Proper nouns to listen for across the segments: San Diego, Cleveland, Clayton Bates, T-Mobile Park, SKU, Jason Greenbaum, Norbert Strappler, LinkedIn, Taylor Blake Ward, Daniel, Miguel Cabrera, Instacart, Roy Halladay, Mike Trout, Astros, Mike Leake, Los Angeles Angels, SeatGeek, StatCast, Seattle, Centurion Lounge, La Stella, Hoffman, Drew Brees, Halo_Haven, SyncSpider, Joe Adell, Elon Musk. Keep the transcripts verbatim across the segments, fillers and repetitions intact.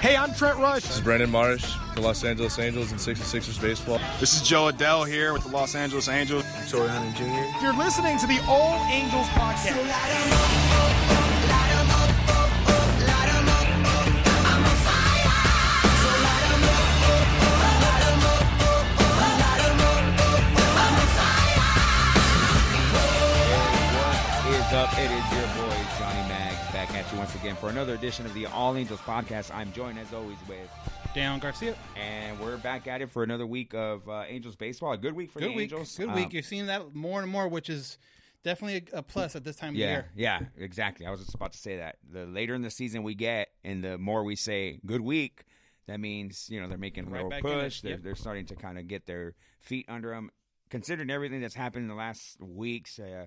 Hey, I'm Trent Rush. This is Brandon Marsh, the Los Angeles Angels and sixty-sixers baseball. This is Joe Adell here with the Los Angeles Angels. I'm Torrey Hunter Junior You're listening to the All Angels Podcast. Hey, what is up? It is your boy, Johnny Mack. Back at you once again for another edition of the All Angels Podcast. I'm joined, as always, with Dan Garcia. And we're back at it for another week of uh, Angels baseball. A good week for good the week. Angels. Good um, week. You're seeing that more and more, which is definitely a plus at this time yeah, of year. Yeah, exactly. I was just about to say that. The later in the season we get and the more we say good week, that means, you know, they're making a right little push. They're, yep. they're starting to kind of get their feet under them. Considering everything that's happened in the last weeks, uh,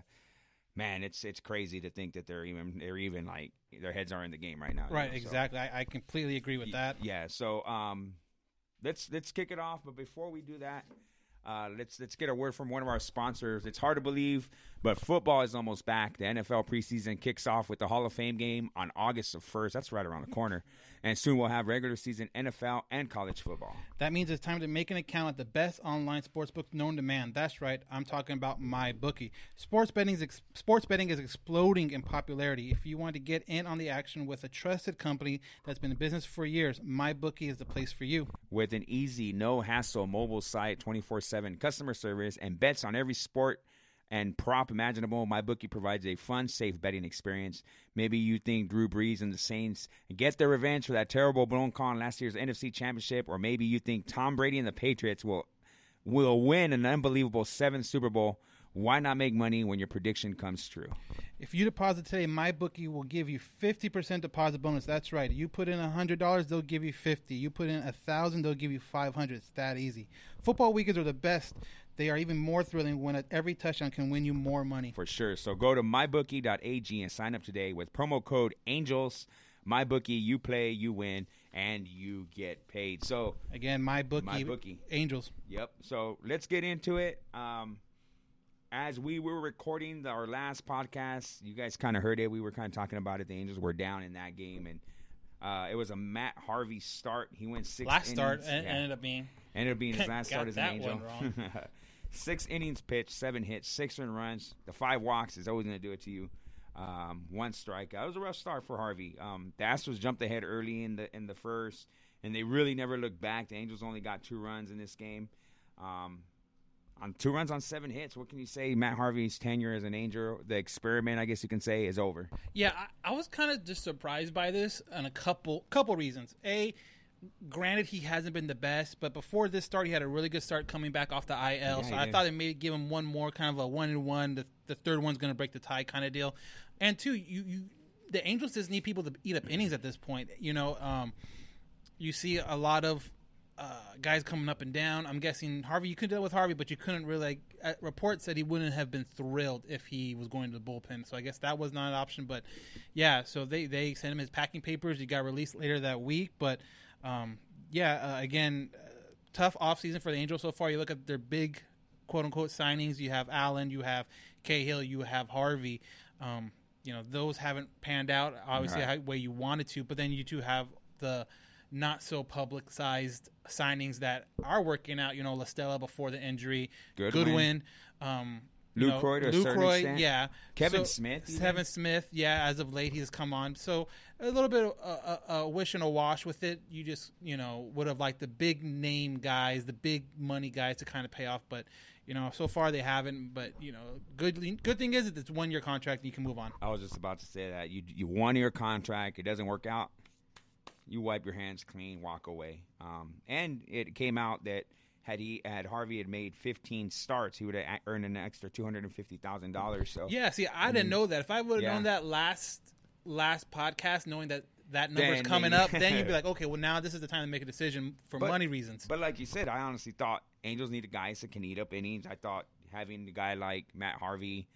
Man, it's it's crazy to think that they're even they're even like their heads are in the game right now. Right, you know, exactly. So. I, I completely agree with that. Yeah. So um, let's let's kick it off. But before we do that, uh, let's let's get a word from one of our sponsors. It's hard to believe, but football is almost back. The N F L preseason kicks off with the Hall of Fame game on August the first. That's right around the corner. And soon we'll have regular season N F L and college football. That means it's time to make an account at the best online sportsbook known to man. That's right. I'm talking about MyBookie. Sports betting is ex- sports betting is exploding in popularity. If you want to get in on the action with a trusted company that's been in business for years, MyBookie is the place for you. With an easy, no-hassle mobile site, twenty-four seven customer service, and bets on every sport and prop imaginable, MyBookie provides a fun, safe betting experience. Maybe you think Drew Brees and the Saints get their revenge for that terrible blown con last year's N F C Championship, or maybe you think Tom Brady and the Patriots will will win an unbelievable seventh Super Bowl. Why not make money when your prediction comes true? If you deposit today, MyBookie will give you fifty percent deposit bonus. That's right. You put in one hundred dollars, they'll give you fifty dollars. You put in one thousand dollars, they'll give you five hundred dollars. It's that easy. Football weekends are the best. They are even more thrilling when every touchdown can win you more money. For sure. So go to my bookie dot a g and sign up today with promo code ANGELS. MyBookie, you play, you win, and you get paid. So again, MyBookie, MyBookie. ANGELS. Yep. So let's get into it. Um, As we were recording the, our last podcast, you guys kind of heard it. We were kind of talking about it. The Angels were down in that game, and uh, it was a Matt Harvey start. He went six last innings. Last start, yeah. ended up being. Ended up being his last start as an Angel. Six innings pitched, seven hits, six run runs. The five walks is always going to do it to you. Um, one strikeout. It was a rough start for Harvey. Um, the Astros jumped ahead early in the in the first, and they really never looked back. The Angels only got two runs in this game. Um On two runs on seven hits, what can you say? Matt Harvey's tenure as an Angel, the experiment, I guess you can say, is over. Yeah, I, I was kind of just surprised by this on a couple couple reasons. A, granted he hasn't been the best, but before this start he had a really good start coming back off the I L. Yeah, so I did. Thought it may give him one more, kind of a one and one. The, the third one's going to break the tie kind of deal. And two, you, you the Angels just need people to eat up innings at this point. You know, um, you see a lot of. Uh, guys coming up and down. I'm guessing Harvey, you could deal with Harvey, but you couldn't really. Like, reports said he wouldn't have been thrilled if he was going to the bullpen. So I guess that was not an option. But yeah, so they, they sent him his packing papers. He got released later that week. But um, yeah, uh, again, uh, tough offseason for the Angels so far. You look at their big quote unquote signings. You have Allen, you have Cahill, you have Harvey. Um, you know, those haven't panned out obviously right. the way you wanted to. But then you do have the not so publicized signings that are working out, you know, La Stella before the injury, Goodwin, Goodwin um, Luke you know, Roy to Luke a certain Roy, extent. Yeah. Kevin so, Smith. Kevin Smith, yeah, as of late he's come on. So a little bit of a, a, a wish and a wash with it. You just, you know, would have liked the big name guys, the big money guys to kind of pay off. But You know, so far they haven't, but, you know, good good thing is that it's one year contract and you can move on. I was just about to say that. You you one year contract, it doesn't work out, you wipe your hands clean, walk away. Um, and it came out that had he had Harvey had made fifteen starts, he would have earned an extra two hundred and fifty thousand dollars. So yeah, see, I, I mean, didn't know that. If I would have yeah. known that last last podcast, knowing that that number's then, coming then, up, then you'd be like, okay, well now this is the time to make a decision for but, money reasons. But like you said, I honestly thought Angels needed guys that can eat up innings. I thought having a guy like Matt Harvey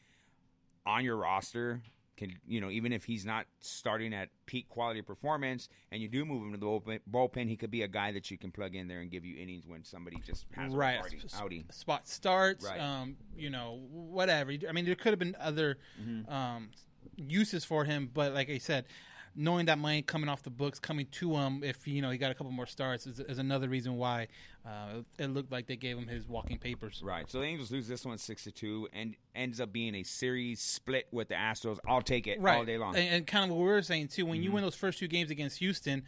on your roster can, you know, even if he's not starting at peak quality performance and you do move him to the bullpen, he could be a guy that you can plug in there and give you innings when somebody just has right. a outing. Spot starts, right. um, you know, whatever. I mean, there could have been other mm-hmm. um, uses for him, but like I said, knowing that money coming off the books, coming to him, if, you know, he got a couple more starts is, is another reason why uh, it looked like they gave him his walking papers. Right. So the Angels lose this one six to two and ends up being a series split with the Astros. I'll take it right. all day long. And, and kind of what we were saying, too, when mm-hmm. you win those first two games against Houston,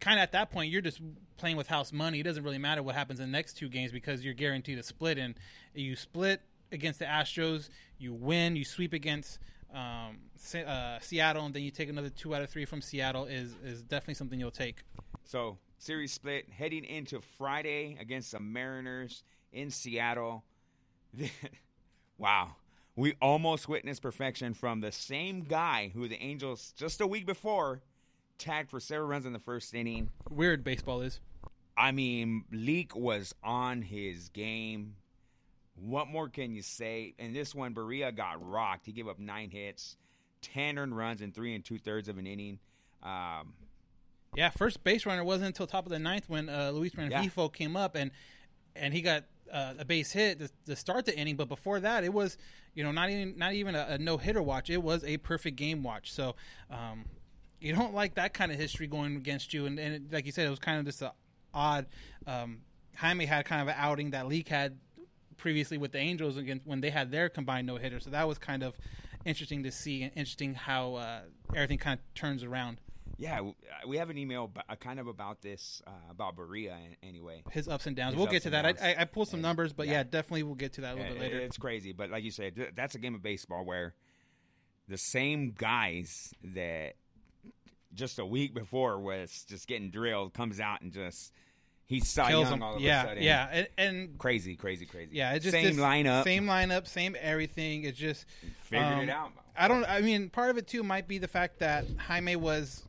kind of at that point, you're just playing with house money. It doesn't really matter what happens in the next two games because you're guaranteed a split. And you split against the Astros, you win, you sweep against Um, uh, Seattle, and then you take another two out of three from Seattle is, is definitely something you'll take. So, series split heading into Friday against the Mariners in Seattle. Wow. We almost witnessed perfection from the same guy who the Angels just a week before tagged for several runs in the first inning. Weird baseball is. I mean, Leak was on his game. What more can you say? And this one, Barría got rocked. He gave up nine hits, ten earned runs, and three and two-thirds of an inning. Um, yeah, first base runner wasn't until top of the ninth when uh, Luis Renjifo yeah. came up, and and he got uh, a base hit to, to start the inning. But before that, it was, you know, not even not even a, a no-hitter watch. It was a perfect game watch. So um, you don't like that kind of history going against you. And, and it, like you said, it was kind of just an odd um, – Jaime had kind of an outing that Leak had previously with the Angels against when they had their combined no-hitter. So that was kind of interesting to see and interesting how uh, everything kind of turns around. Yeah, we have an email kind of about this, uh, about Barría anyway. His ups and downs. His we'll get to that. Downs. I I pulled some and, numbers, but yeah. yeah, definitely we'll get to that a little yeah, bit later. It's crazy, but like you said, that's a game of baseball where the same guys that just a week before was just getting drilled comes out and just – He saw young him. all of yeah, a sudden. Yeah, and, and crazy, crazy, crazy. Yeah, it's just same lineup, same lineup, same everything. It's just figured um, it out. I don't. I mean, part of it too might be the fact that Jaime was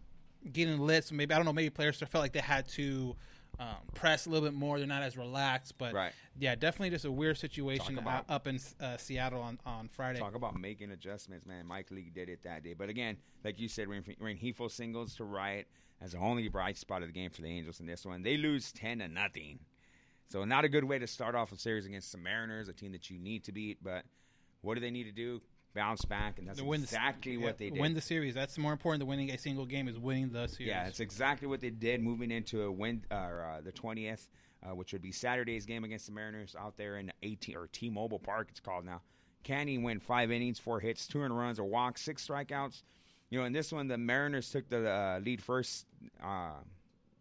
getting lit. So maybe I don't know. Maybe players felt like they had to um, press a little bit more. They're not as relaxed. But right. yeah, definitely just a weird situation about, up in uh, Seattle on, on Friday. Talk about making adjustments, man. Mike Leake did it that day. But again, like you said, Renjifo singles to right. That's the only bright spot of the game for the Angels in this one. They lose ten to nothing, so not a good way to start off a series against the Mariners, a team that you need to beat. But what do they need to do? Bounce back, and that's exactly the, what yeah, they did. Win the series. That's more important than winning a single game is winning the series. Yeah, it's exactly what they did. Moving into a win, uh, uh, the twentieth, uh, which would be Saturday's game against the Mariners out there in AT or T-Mobile Park. It's called now. Canning went five innings, four hits, two earned runs, a walk, six strikeouts. You know, in this one, the Mariners took the uh, lead first, uh,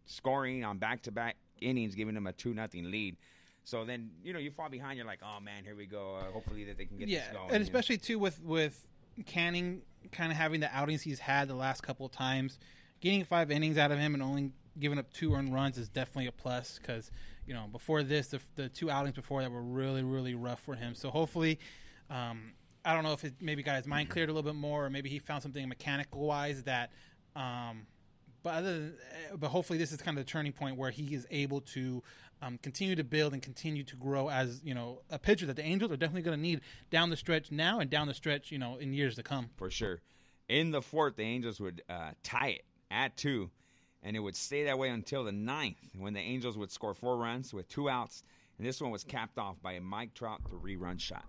scoring on back-to-back innings, giving them a two nothing lead. So then, you know, you fall behind. You're like, oh, man, here we go. Uh, hopefully that they can get yeah, this going. And especially, know? too, with, with Canning kind of having the outings he's had the last couple of times, getting five innings out of him and only giving up two earned runs is definitely a plus because, you know, before this, the, the two outings before that were really, really rough for him. So hopefully um, – I don't know if it maybe got his mind cleared a little bit more, or maybe he found something mechanical-wise that um, – but other than, but hopefully this is kind of the turning point where he is able to um, continue to build and continue to grow as, you know, a pitcher that the Angels are definitely going to need down the stretch now and down the stretch, you know, in years to come. For sure. In the fourth, the Angels would uh, tie it at two, and it would stay that way until the ninth when the Angels would score four runs with two outs, and this one was capped off by a Mike Trout three-run shot.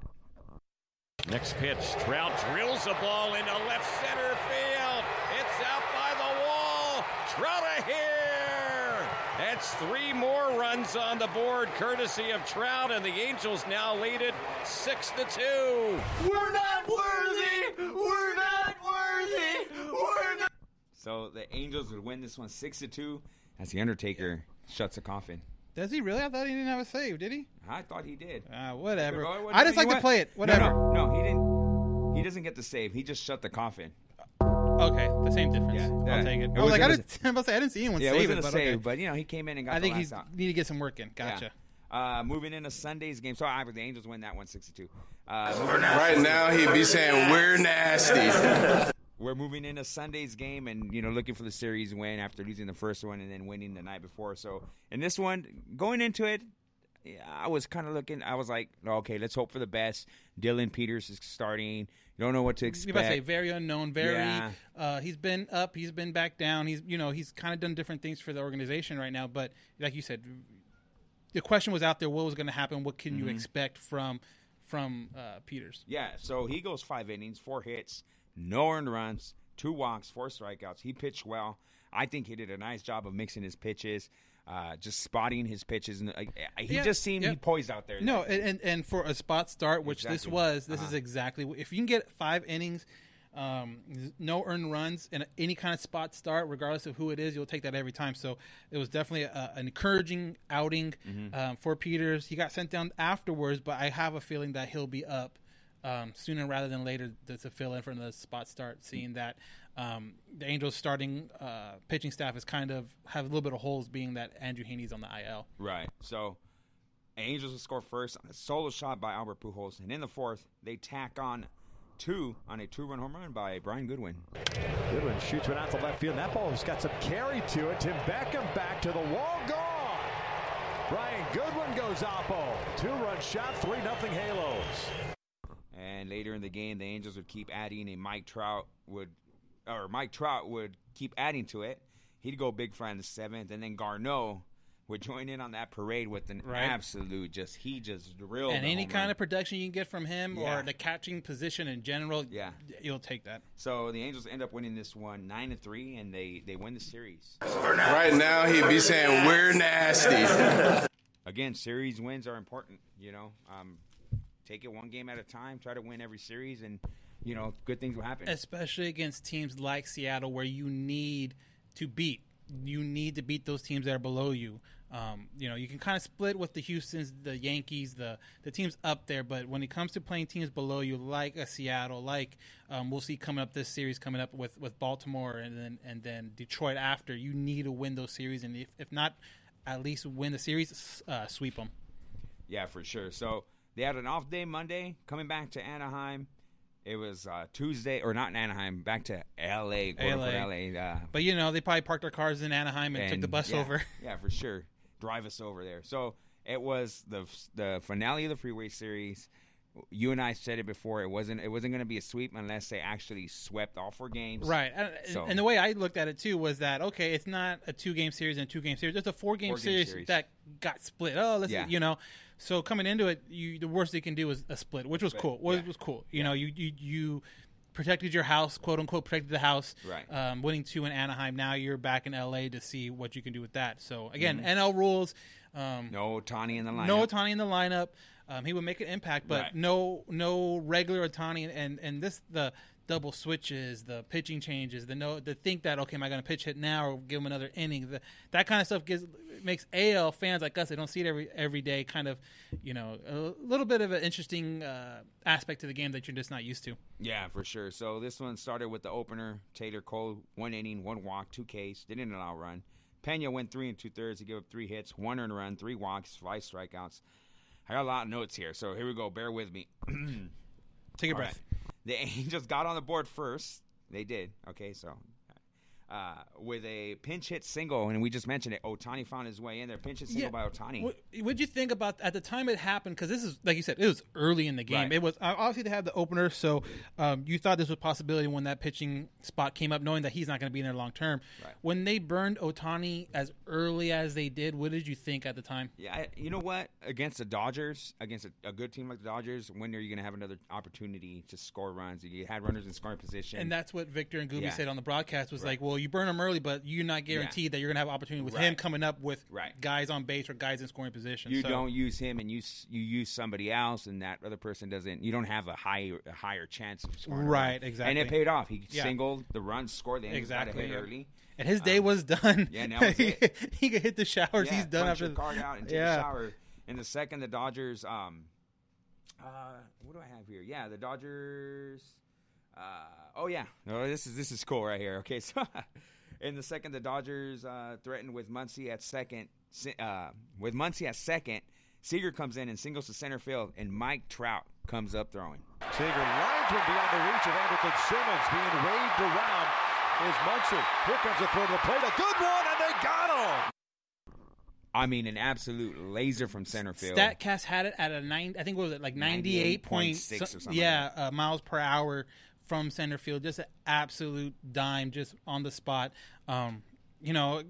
Next pitch, Trout drills a ball into left center field. It's out by the wall. Trout a here. That's three more runs on the board, courtesy of Trout, and the Angels now lead it six to two. We're not worthy. We're not worthy. We're not. So the Angels would win this one six to two as the Undertaker shuts a coffin. Does he really? I thought he didn't have a save, did he? I thought he did. Uh, whatever. What, what, I just like to play it. Whatever. No, no, no, he didn't. He doesn't get the save. He just shut the coffin. Okay, the same difference. Yeah, that, I'll take it. it I was like, I didn't, I was like, I didn't see anyone yeah, save it. it but, save, okay. but, you know, he came in and got I the last out. I think he needs to get some work in. Gotcha. Yeah. Uh, moving into Sunday's game. Sorry, the Angels win that one sixty-two. Uh, right now, he'd be saying, we're nasty. We're moving into Sunday's game and, you know, looking for the series win after losing the first one and then winning the night before. So, in this one, going into it, I was kind of looking. I was like, okay, let's hope for the best. Dylan Peters is starting. You don't know what to expect. You're about to say very unknown, very yeah. – uh, he's been up. He's been back down. He's, you know, he's kind of done different things for the organization right now. But like you said, the question was out there, what was going to happen? What can mm-hmm. you expect from from uh, Peters? Yeah, so he goes five innings, four hits, no earned runs, two walks, four strikeouts. He pitched well. I think he did a nice job of mixing his pitches. Uh, just spotting his pitches. And, uh, he yeah, just seemed yeah. he poised out there. No, and, and for a spot start, which exactly. this was, this uh-huh. is exactly – if you can get five innings, um, no earned runs, and any kind of spot start, regardless of who it is, you'll take that every time. So it was definitely a, an encouraging outing mm-hmm. um, for Peters. He got sent down afterwards, but I have a feeling that he'll be up um, sooner rather than later to fill in for another spot start, seeing mm-hmm. that – Um, the Angels' starting uh, pitching staff is kind of have a little bit of holes, being that Andrew Heaney's on the I L. Right. So, Angels will score first on a solo shot by Albert Pujols, and in the fourth, they tack on two on a two-run home run by Brian Goodwin. Goodwin shoots one out to left field, and that ball's got some carry to it. Tim Beckham back to the wall, gone. Brian Goodwin goes oppo. Two-run shot, three nothing Halos. And later in the game, the Angels would keep adding, and Mike Trout would. or Mike Trout would keep adding to it. He'd go big for in the seventh, and then Garneau would join in on that parade with an right. absolute just – he just drilled. And any kind run. of production you can get from him yeah. or the catching position in general, yeah. you'll take that. So the Angels end up winning this one nine to three, and they, they win the series. Right now he'd be saying, we're nasty. Again, series wins are important, you know. Um, take it one game at a time. Try to win every series, and – you know, good things will happen. Especially against teams like Seattle where you need to beat. You need to beat those teams that are below you. Um, you know, you can kind of split with the Houstons, the Yankees, the, the teams up there. But when it comes to playing teams below you, like a Seattle, like um, we'll see coming up this series, coming up with, with Baltimore and then and then Detroit after, you need to win those series. And if, if not, at least win the series, uh, sweep them. Yeah, for sure. So they had an off day Monday, coming back to Anaheim. It was uh, Tuesday, or not in Anaheim, back to L A. L A. L A uh, but, you know, they probably parked their cars in Anaheim and, and took the bus yeah, over. Yeah, for sure. Drive us over there. So it was the the finale of the Freeway Series. You and I said it before. It wasn't It wasn't going to be a sweep unless they actually swept all four games. Right. So. And the way I looked at it, too, was that, okay, it's not a two-game series and a two-game series. It's a four-game, four-game series, series that got split. Oh, let's yeah. you know. So coming into it, you, the worst they can do is a split, which was but, cool. Which yeah. was cool. You yeah. know, you, you you protected your house, quote unquote, protected the house. Right. Um, winning two in Anaheim. Now you're back in L A to see what you can do with that. So again, mm-hmm. N L rules. Um, no Otani in the lineup. No Otani in the lineup. Um, he would make an impact, but right. no no regular Otani and and this the double switches, the pitching changes, the no the think that okay, am I going to pitch hit now or give him another inning? The, that kind of stuff gives. Makes A L fans like us, they don't see it every every day, kind of, you know, a little bit of an interesting uh, aspect to the game that you're just not used to. Yeah, for sure. So this one started with the opener, Taylor Cole, one inning, one walk, two Ks, didn't allow a run. Pena went three and two-thirds. He gave up three hits, one earned run, three walks, five strikeouts. I got a lot of notes here, so here we go. Bear with me. Take a All breath. Right. The Angels got on the board first. They did. Okay, so... Uh, with a pinch hit single, and we just mentioned it, Otani found his way in there. Pinch hit single yeah. by Otani. What would you think about at the time it happened? Because this is, like you said, it was early in the game. Right. It was obviously they had the opener, so um, you thought this was a possibility when that pitching spot came up, knowing that he's not going to be in there long term. Right. When they burned Otani as early as they did, what did you think at the time? Yeah, I, you know what? Against the Dodgers, against a, a good team like the Dodgers, when are you going to have another opportunity to score runs? You had runners in scoring position, and that's what Victor and Gooby yeah. said on the broadcast was right. like, well. well, you burn him early, but you're not guaranteed yeah. that you're going to have an opportunity with right. him coming up with right. guys on base or guys in scoring position. You so. don't use him, and you you use somebody else, and that other person doesn't. You don't have a higher a higher chance of scoring. Right, exactly. And it paid off. He yeah. singled, the runs scored, the exactly. hit yeah. early. And his day um, was done. Yeah, now it's it. He could hit the showers. Yeah, he's done after the card out and take yeah. a shower. And the second, the Dodgers. Um, uh, what do I have here? Yeah, the Dodgers. Uh, oh yeah, no, this is this is cool right here. Okay, so in the second, the Dodgers uh, threatened with Muncy at second. Uh, with Muncy at second, Seager comes in and singles to center field, and Mike Trout comes up throwing. Seager lines one beyond the reach of Andrelton Simmons, being waved around is Muncy. Here comes a throw to the plate, a good one, and they got him. I mean, an absolute laser from center field. Statcast had it at a nine. I think what was it like ninety-eight point six or something. Yeah, uh, miles per hour from center field. Just an absolute dime, just on the spot. Um, you know,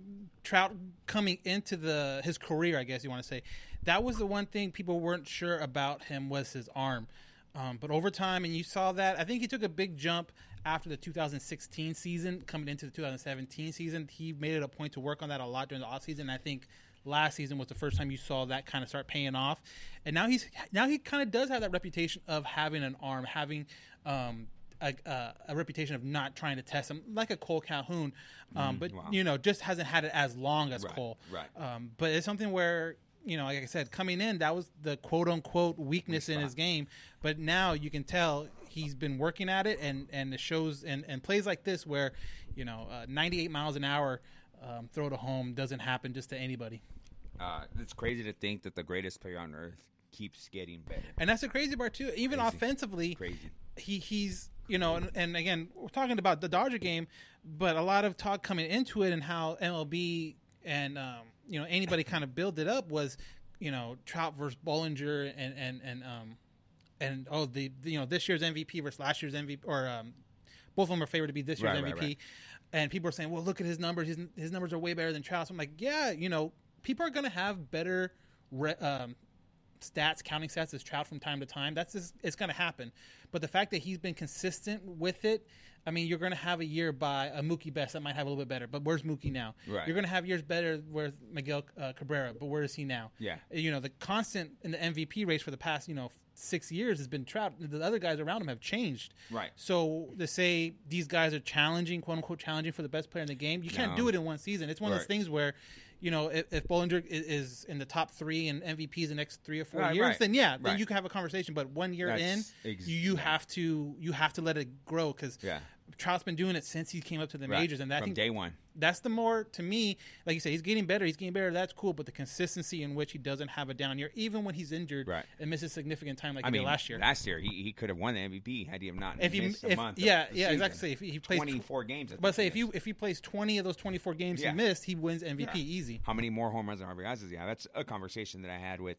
Trout coming into the his career, I guess you want to say, that was the one thing people weren't sure about him was his arm. Um, but over time, and you saw that. I think he took a big jump after the two thousand sixteen season, coming into the two thousand seventeen season. He made it a point to work on that a lot during the offseason. I think last season was the first time you saw that kind of start paying off. And now he's now he kind of does have that reputation of having an arm, having um, a, a, a reputation of not trying to test him, like a Cole Calhoun. Um, mm, but, wow. you know, just hasn't had it as long as right, Cole. Right. Um, but it's something where, you know, like I said, coming in, that was the quote-unquote weakness in his game. But now you can tell he's been working at it, and, and it shows and, and plays like this where, you know, uh, ninety-eight miles an hour um, throw to home doesn't happen just to anybody. Uh, it's crazy to think that the greatest player on earth keeps getting better. And that's the crazy part, too. Even crazy. offensively, crazy. He, he's, you know, and, and again, we're talking about the Dodger game, but a lot of talk coming into it and how M L B and, um, you know, anybody kind of build it up was, you know, Trout versus Bellinger and, and, and, um, and, oh, the, the, you know, this year's M V P versus last year's M V P, or, um, both of them are favored to be this year's right, M V P. Right, right. And people are saying, well, look at his numbers. His, his numbers are way better than Trout's. So I'm like, yeah, you know, people are going to have better, re- um, stats, counting stats as Trout from time to time. That's just, it's going to happen. But the fact that he's been consistent with it, I mean, you're going to have a year by a Mookie Best that might have a little bit better, but where's Mookie now? Right. You're going to have years better with Miguel uh, Cabrera, but where is he now? Yeah. You know, the constant in the M V P race for the past, you know, six years has been Trout. The other guys around him have changed. Right. So to say these guys are challenging, quote unquote, challenging for the best player in the game, you can't no. do it in one season. It's one right. of those things where, you know, if, if Bellinger is in the top three and M V Ps the next three or four right, years, right. then yeah, right. then you can have a conversation. But one year That's in, ex- you yeah. have to you have to let it grow because yeah. Trout's been doing it since he came up to the right. majors, and that from think, day one. That's the more to me, like you said, he's getting better. He's getting better. That's cool, but the consistency in which he doesn't have a down year, even when he's injured right. and misses significant time, like I he mean, did last year. Last year, he, he could have won the M V P had he have not if missed he, a if, month. Yeah, yeah, exactly. If he plays twenty-four tw- games, but say if you if he plays twenty of those twenty-four games yeah. he missed, he wins M V P yeah. easy. How many more home runs and R B Is does he have? That's a conversation that I had with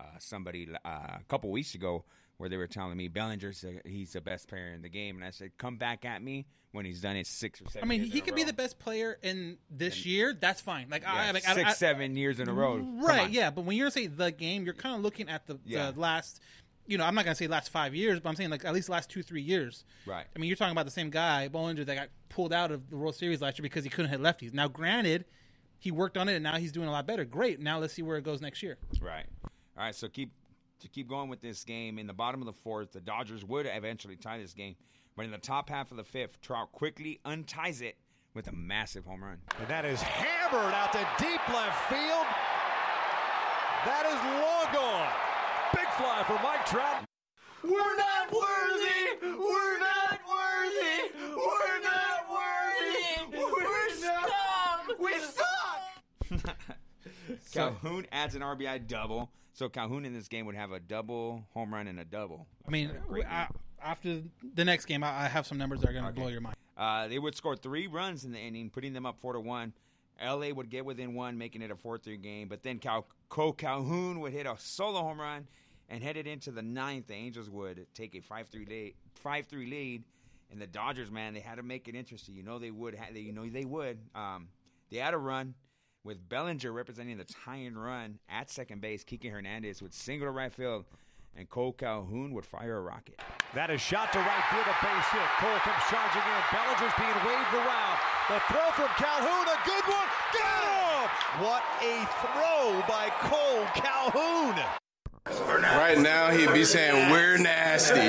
uh, somebody uh, a couple weeks ago, where they were telling me Bellinger's the, he's the best player in the game, and I said, "Come back at me when he's done it six or seven." I mean, years he in could a row. be the best player in this and, year. That's fine. Like, yeah, I, like six, I, seven I, years in a row, right? Yeah, but when you're saying the game, you're kind of looking at the, yeah. the last. You know, I'm not gonna say last five years, but I'm saying like at least last two, three years. Right. I mean, you're talking about the same guy, Bellinger, that got pulled out of the World Series last year because he couldn't hit lefties. Now, granted, he worked on it, and now he's doing a lot better. Great. Now let's see where it goes next year. Right. All right. So keep. To keep going with this game, in the bottom of the fourth, the Dodgers would eventually tie this game. But in the top half of the fifth, Trout quickly unties it with a massive home run. And that is hammered out to deep left field. That is long gone. Big fly for Mike Trout. We're not worthy. We're not worthy. We're not worthy. We're, We're stuck. We suck. Calhoun adds an R B I double. So Calhoun in this game would have a double home run and a double. I mean, I, after the next game, I, I have some numbers that are going to okay. blow your mind. Uh, they would score three runs in the inning, putting them up four to one. L A would get within one, making it a four three game. But then Cal- Cole Calhoun would hit a solo home run and headed into the ninth. The Angels would take a five three lead. five three lead, and the Dodgers, man, they had to make it interesting. You know they would. Ha- they, you know they would. Um, they had a run, with Bellinger representing the tying run at second base. Kike Hernandez would single to right field, and Cole Calhoun would fire a rocket. That is shot to right field, a base hit. Cole comes charging in. Bellinger's being waved around. The throw from Calhoun, a good one. Get him! What a throw by Cole Calhoun. Right now, he'd be saying, we're nasty.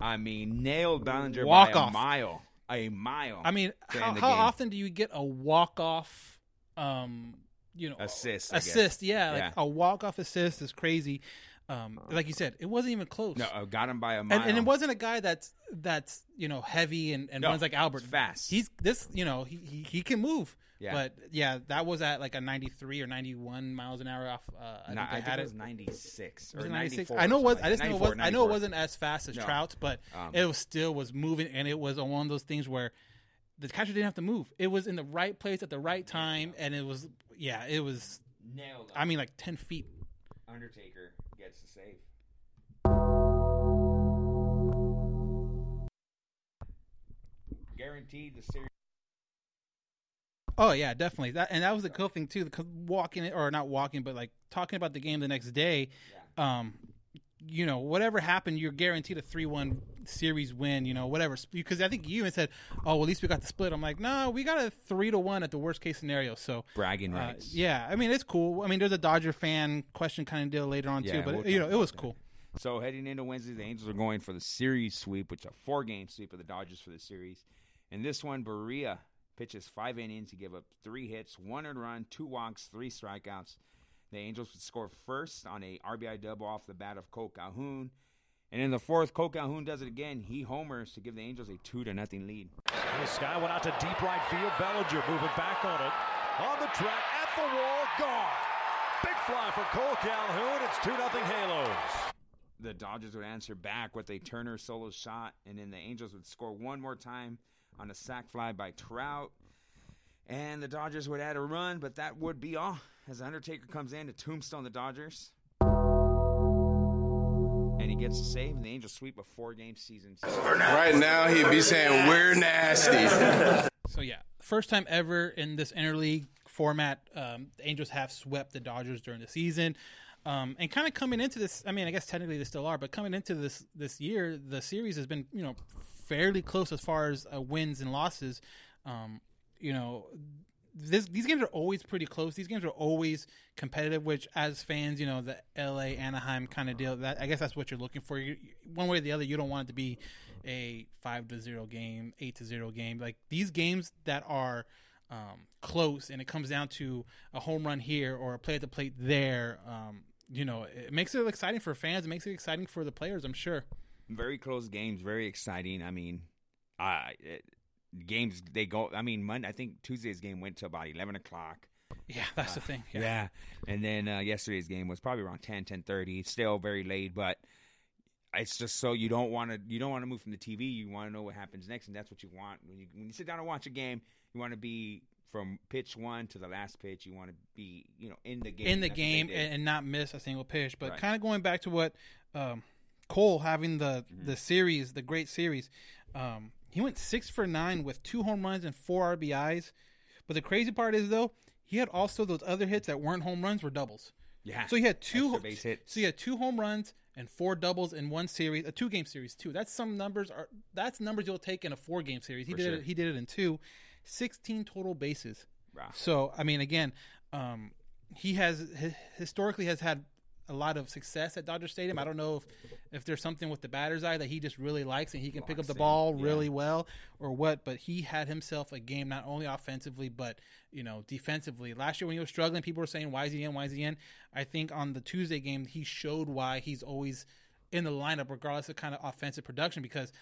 I mean, nailed Bellinger walk by off. a mile. A mile. I mean, how, how often do you get a walk-off um, you know, assist? Assist, yeah, yeah. Like a walk-off assist is crazy. Um, like you said, it wasn't even close. No, I got him by a mile. And, and it wasn't a guy that's, that's you know, heavy and, and no, runs like Albert. Fast. He's this, you know, he, he, he can move. Yeah. But, yeah, that was at like a ninety-three or ninety-one miles an hour off. Uh, I, no, think I had think it was ninety-six or ninety-six. I know it was, I just know it was, I know it wasn't as fast as no. Trout's, but um, it was still was moving, and it was on one of those things where the catcher didn't have to move. It was in the right place at the right time, and it was yeah, it was nailed up. I mean, like ten feet. Undertaker gets the save. Guaranteed the series. Oh, yeah, definitely. That, and that was the cool thing, too, walking – or not walking, but, like, talking about the game the next day. Yeah. Um, you know, whatever happened, you're guaranteed a three one series win, you know, whatever. Because I think you even said, oh, well, at least we got the split. I'm like, no, we got a three to one at the worst-case scenario. So bragging uh, rights. Yeah, I mean, it's cool. I mean, there's a Dodger fan question kind of deal later on, yeah, too. But, we'll you know, it was that. cool. So, heading into Wednesday, the Angels are going for the series sweep, which is a four-game sweep of the Dodgers for the series. And this one, Barría pitches five innings to give up three hits, one earned run, two walks, three strikeouts. The Angels would score first on a R B I double off the bat of Cole Calhoun. And in the fourth, Cole Calhoun does it again. He homers to give the Angels a two to nothing lead. And the sky went out to deep right field. Bellinger moving back on it. On the track, at the wall, gone. Big fly for Cole Calhoun. It's two nothing Halos. The Dodgers would answer back with a Turner solo shot. And then the Angels would score one more time on a sac fly by Trout. And the Dodgers would add a run, but that would be all, as Undertaker comes in to tombstone the Dodgers. And he gets a save, and the Angels sweep a four-game season. Right now, he'd be saying, we're nasty. So, yeah, first time ever in this interleague format, um, the Angels have swept the Dodgers during the season. Um, and kind of coming into this, I mean, I guess technically they still are, but coming into this this year, the series has been, you know, fairly close as far as uh, wins and losses. Um, you know, this, these games are always pretty close. These games are always competitive, which as fans, you know, the L A Anaheim kind of deal, that I guess that's what you're looking for. You, one way or the other, you don't want it to be a five to zero game, eight to zero game. Like these games that are um, close and it comes down to a home run here or a play at the plate there. Um, you know, it makes it exciting for fans. It makes it exciting for the players, I'm sure. Very close games, very exciting. I mean, uh, it, games, they go, I mean, Monday, I think Tuesday's game went to about eleven o'clock. Yeah, that's uh, the thing. Yeah. yeah. And then uh, yesterday's game was probably around ten, ten thirty. Still very late, but it's just so you don't want to, you don't want to move from the T V. You want to know what happens next, and that's what you want. When you, when you sit down and watch a game, you want to be from pitch one to the last pitch. You want to be, you know, in the game. In the that's game and, and not miss a single pitch. But right. kind of going back to what um, – Cole having the, mm-hmm. the series, the great series. Um, he went six for nine with two home runs and four R B Is. But the crazy part is, though, he had also those other hits that weren't home runs were doubles. Yeah. So he had two ho- base hits. So he had two home runs and four doubles in one series, a two game series too. That's some numbers are that's numbers you'll take in a four game series. He for did sure. it he did it in two. sixteen total bases. Wow. So I mean again, um, he has h- historically has had a lot of success at Dodger Stadium. I don't know if, if there's something with the batter's eye that he just really likes and he can Locks pick up the ball in. really yeah. well or what, but he had himself a game, not only offensively, but, you know, defensively. Last year when he was struggling, people were saying, why is he in, why is he in? I think on the Tuesday game, he showed why he's always in the lineup, regardless of kind of offensive production, because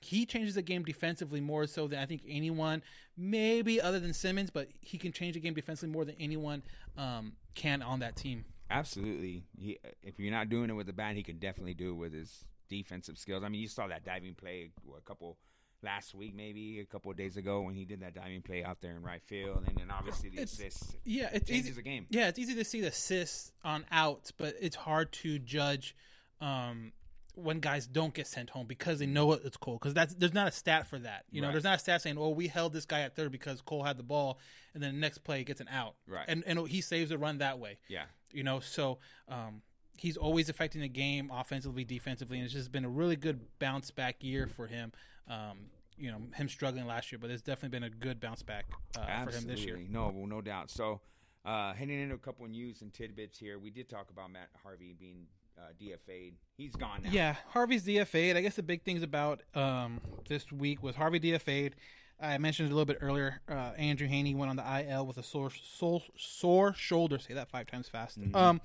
he changes the game defensively more so than I think anyone, maybe other than Simmons, but he can change the game defensively more than anyone um, can on that team. Absolutely. He, if you're not doing it with the bat, he can definitely do it with his defensive skills. I mean, you saw that diving play a couple last week, maybe a couple of days ago, when he did that diving play out there in right field, and then obviously the it's, assists. Yeah, it's easy. The game. Yeah, it's easy to see the assists on outs, but it's hard to judge um, when guys don't get sent home because they know it's Cole. Because that's there's not a stat for that. You know, right. There's not a stat saying, "Oh, we held this guy at third because Cole had the ball," and then the next play gets an out, right? And and he saves a run that way. Yeah. You know, so um, he's always affecting the game offensively, defensively, and it's just been a really good bounce back year for him. Um, you know, him struggling last year, but it's definitely been a good bounce back uh, for him this year. No, well, no doubt. So uh, heading into a couple of news and tidbits here, we did talk about Matt Harvey being uh, D F A'd. He's gone now. Yeah, Harvey's D F A'd. I guess the big things about um, this week was Harvey D F A'd. I mentioned it a little bit earlier. Uh, Andrew Haney went on the I L with a sore, sore, sore shoulder. Say that five times fast. Mm-hmm. Um,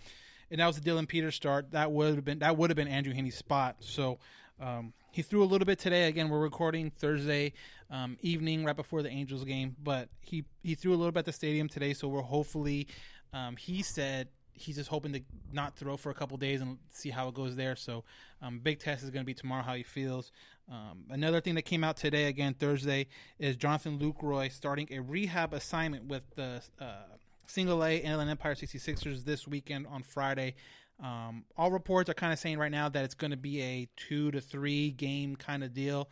and that was the Dylan Peters start. That would have been that would have been Andrew Haney's spot. So um, he threw a little bit today. Again, we're recording Thursday um, evening, right before the Angels game. But he he threw a little bit at the stadium today. So we're hopefully, um, he said he's just hoping to not throw for a couple days and see how it goes there. So um, big test is going to be tomorrow, how he feels. Um, another thing that came out today, again, Thursday, is Jonathan Lucroy starting a rehab assignment with the uh, Single A Inland Empire sixty-sixers this weekend on Friday. Um, all reports are kind of saying right now that it's going to be a two to three game kind of deal.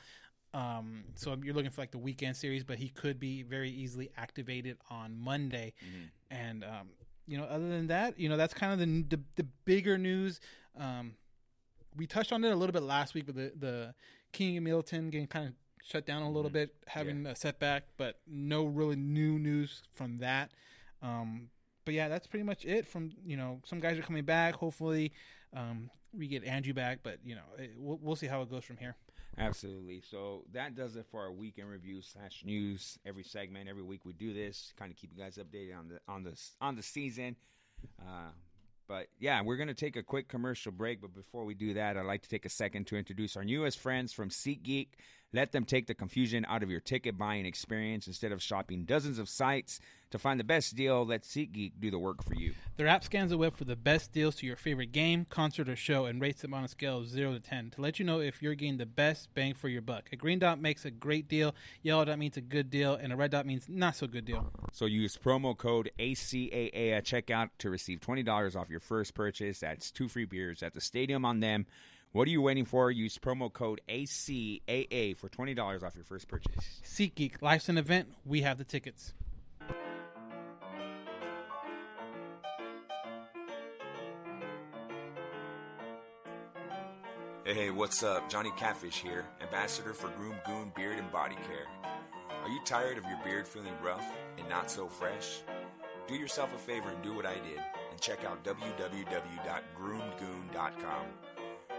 Um, so you're looking for like the weekend series, but he could be very easily activated on Monday. Mm-hmm. And, um, you know, other than that, you know, that's kind of the the, the bigger news. Um, we touched on it a little bit last week with the, the King and Middleton getting kind of shut down a little mm-hmm. bit, having yeah. a setback, but no really new news from that. Um, but, yeah, that's pretty much it from, you know, some guys are coming back. Hopefully um, we get Andrew back, but, you know, it, we'll, we'll see how it goes from here. Absolutely. So that does it for our weekend review slash news. Every segment, every week we do this, kind of keep you guys updated on the on the on the season. Uh, but yeah, we're gonna take a quick commercial break. But before we do that, I'd like to take a second to introduce our newest friends from SeatGeek. Let them take the confusion out of your ticket buying experience. Instead of shopping dozens of sites to find the best deal, let SeatGeek do the work for you. Their app scans the web for the best deals to your favorite game, concert, or show and rates them on a scale of zero to ten to let you know if you're getting the best bang for your buck. A green dot makes a great deal, yellow dot means a good deal, and a red dot means not so good deal. So use promo code A C A A at checkout to receive twenty dollars off your first purchase. That's two free beers at the stadium on them. What are you waiting for? Use promo code A C A A for twenty dollars off your first purchase. SeatGeek, life's an event. We have the tickets. Hey, what's up? Johnny Catfish here, ambassador for Groom Goon Beard and Body Care. Are you tired of your beard feeling rough and not so fresh? Do yourself a favor and do what I did and check out w w w dot groomed goon dot com.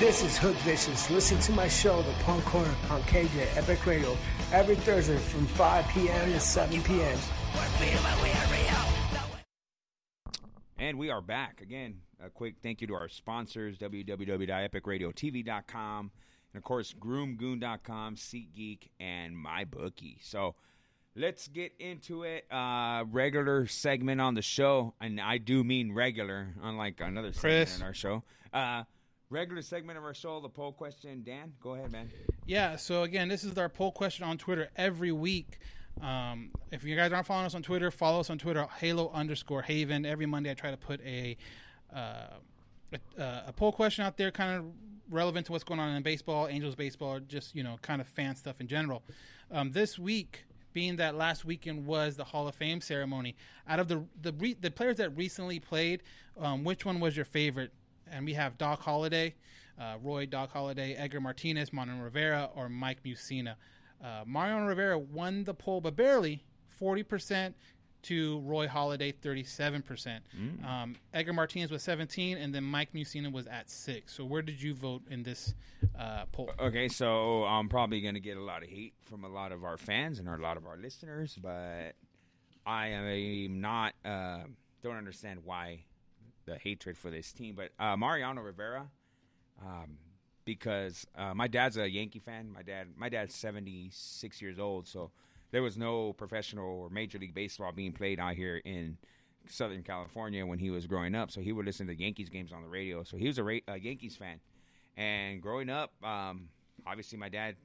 This is Hood Vicious. Listen to my show, The Punk Corner, on K J Epic Radio, every Thursday from five p.m. to seven p.m. And we are back. Again, a quick thank you to our sponsors, w w w dot epic radio t v dot com, and, of course, groom goon dot com, SeatGeek, and MyBookie. So let's get into it. Uh, regular segment on the show, and I do mean regular, unlike another Chris. segment in our show. Uh Regular segment of our show, the poll question. Dan, go ahead, man. Yeah, so again, this is our poll question on Twitter every week. Um, if you guys aren't following us on Twitter, follow us on Twitter, Halo underscore Haven. Every Monday I try to put a, uh, a, a poll question out there kind of relevant to what's going on in baseball, Angels baseball, or just, you know, kind of fan stuff in general. Um, this week, being that last weekend was the Hall of Fame ceremony, out of the, the, re- the players that recently played, um, which one was your favorite? And we have Doc Holliday, uh, Roy Doc Holliday, Edgar Martinez, Mariano Rivera, or Mike Mussina. Uh, Mariano Rivera won the poll, but barely, forty percent to Roy Holliday, thirty-seven percent. Mm. Um, Edgar Martinez was seventeen, and then Mike Mussina was at six. So where did you vote in this uh, poll? Okay, so I'm probably going to get a lot of hate from a lot of our fans and a lot of our listeners, but I am not uh, don't understand why. The hatred for this team, but uh, Mariano Rivera, um, because uh, my dad's a Yankee fan. My dad, my dad's seventy-six years old, so there was no professional or Major League Baseball being played out here in Southern California when he was growing up. So he would listen to Yankees games on the radio. So he was a, ra- a Yankees fan. And growing up, um, obviously my dad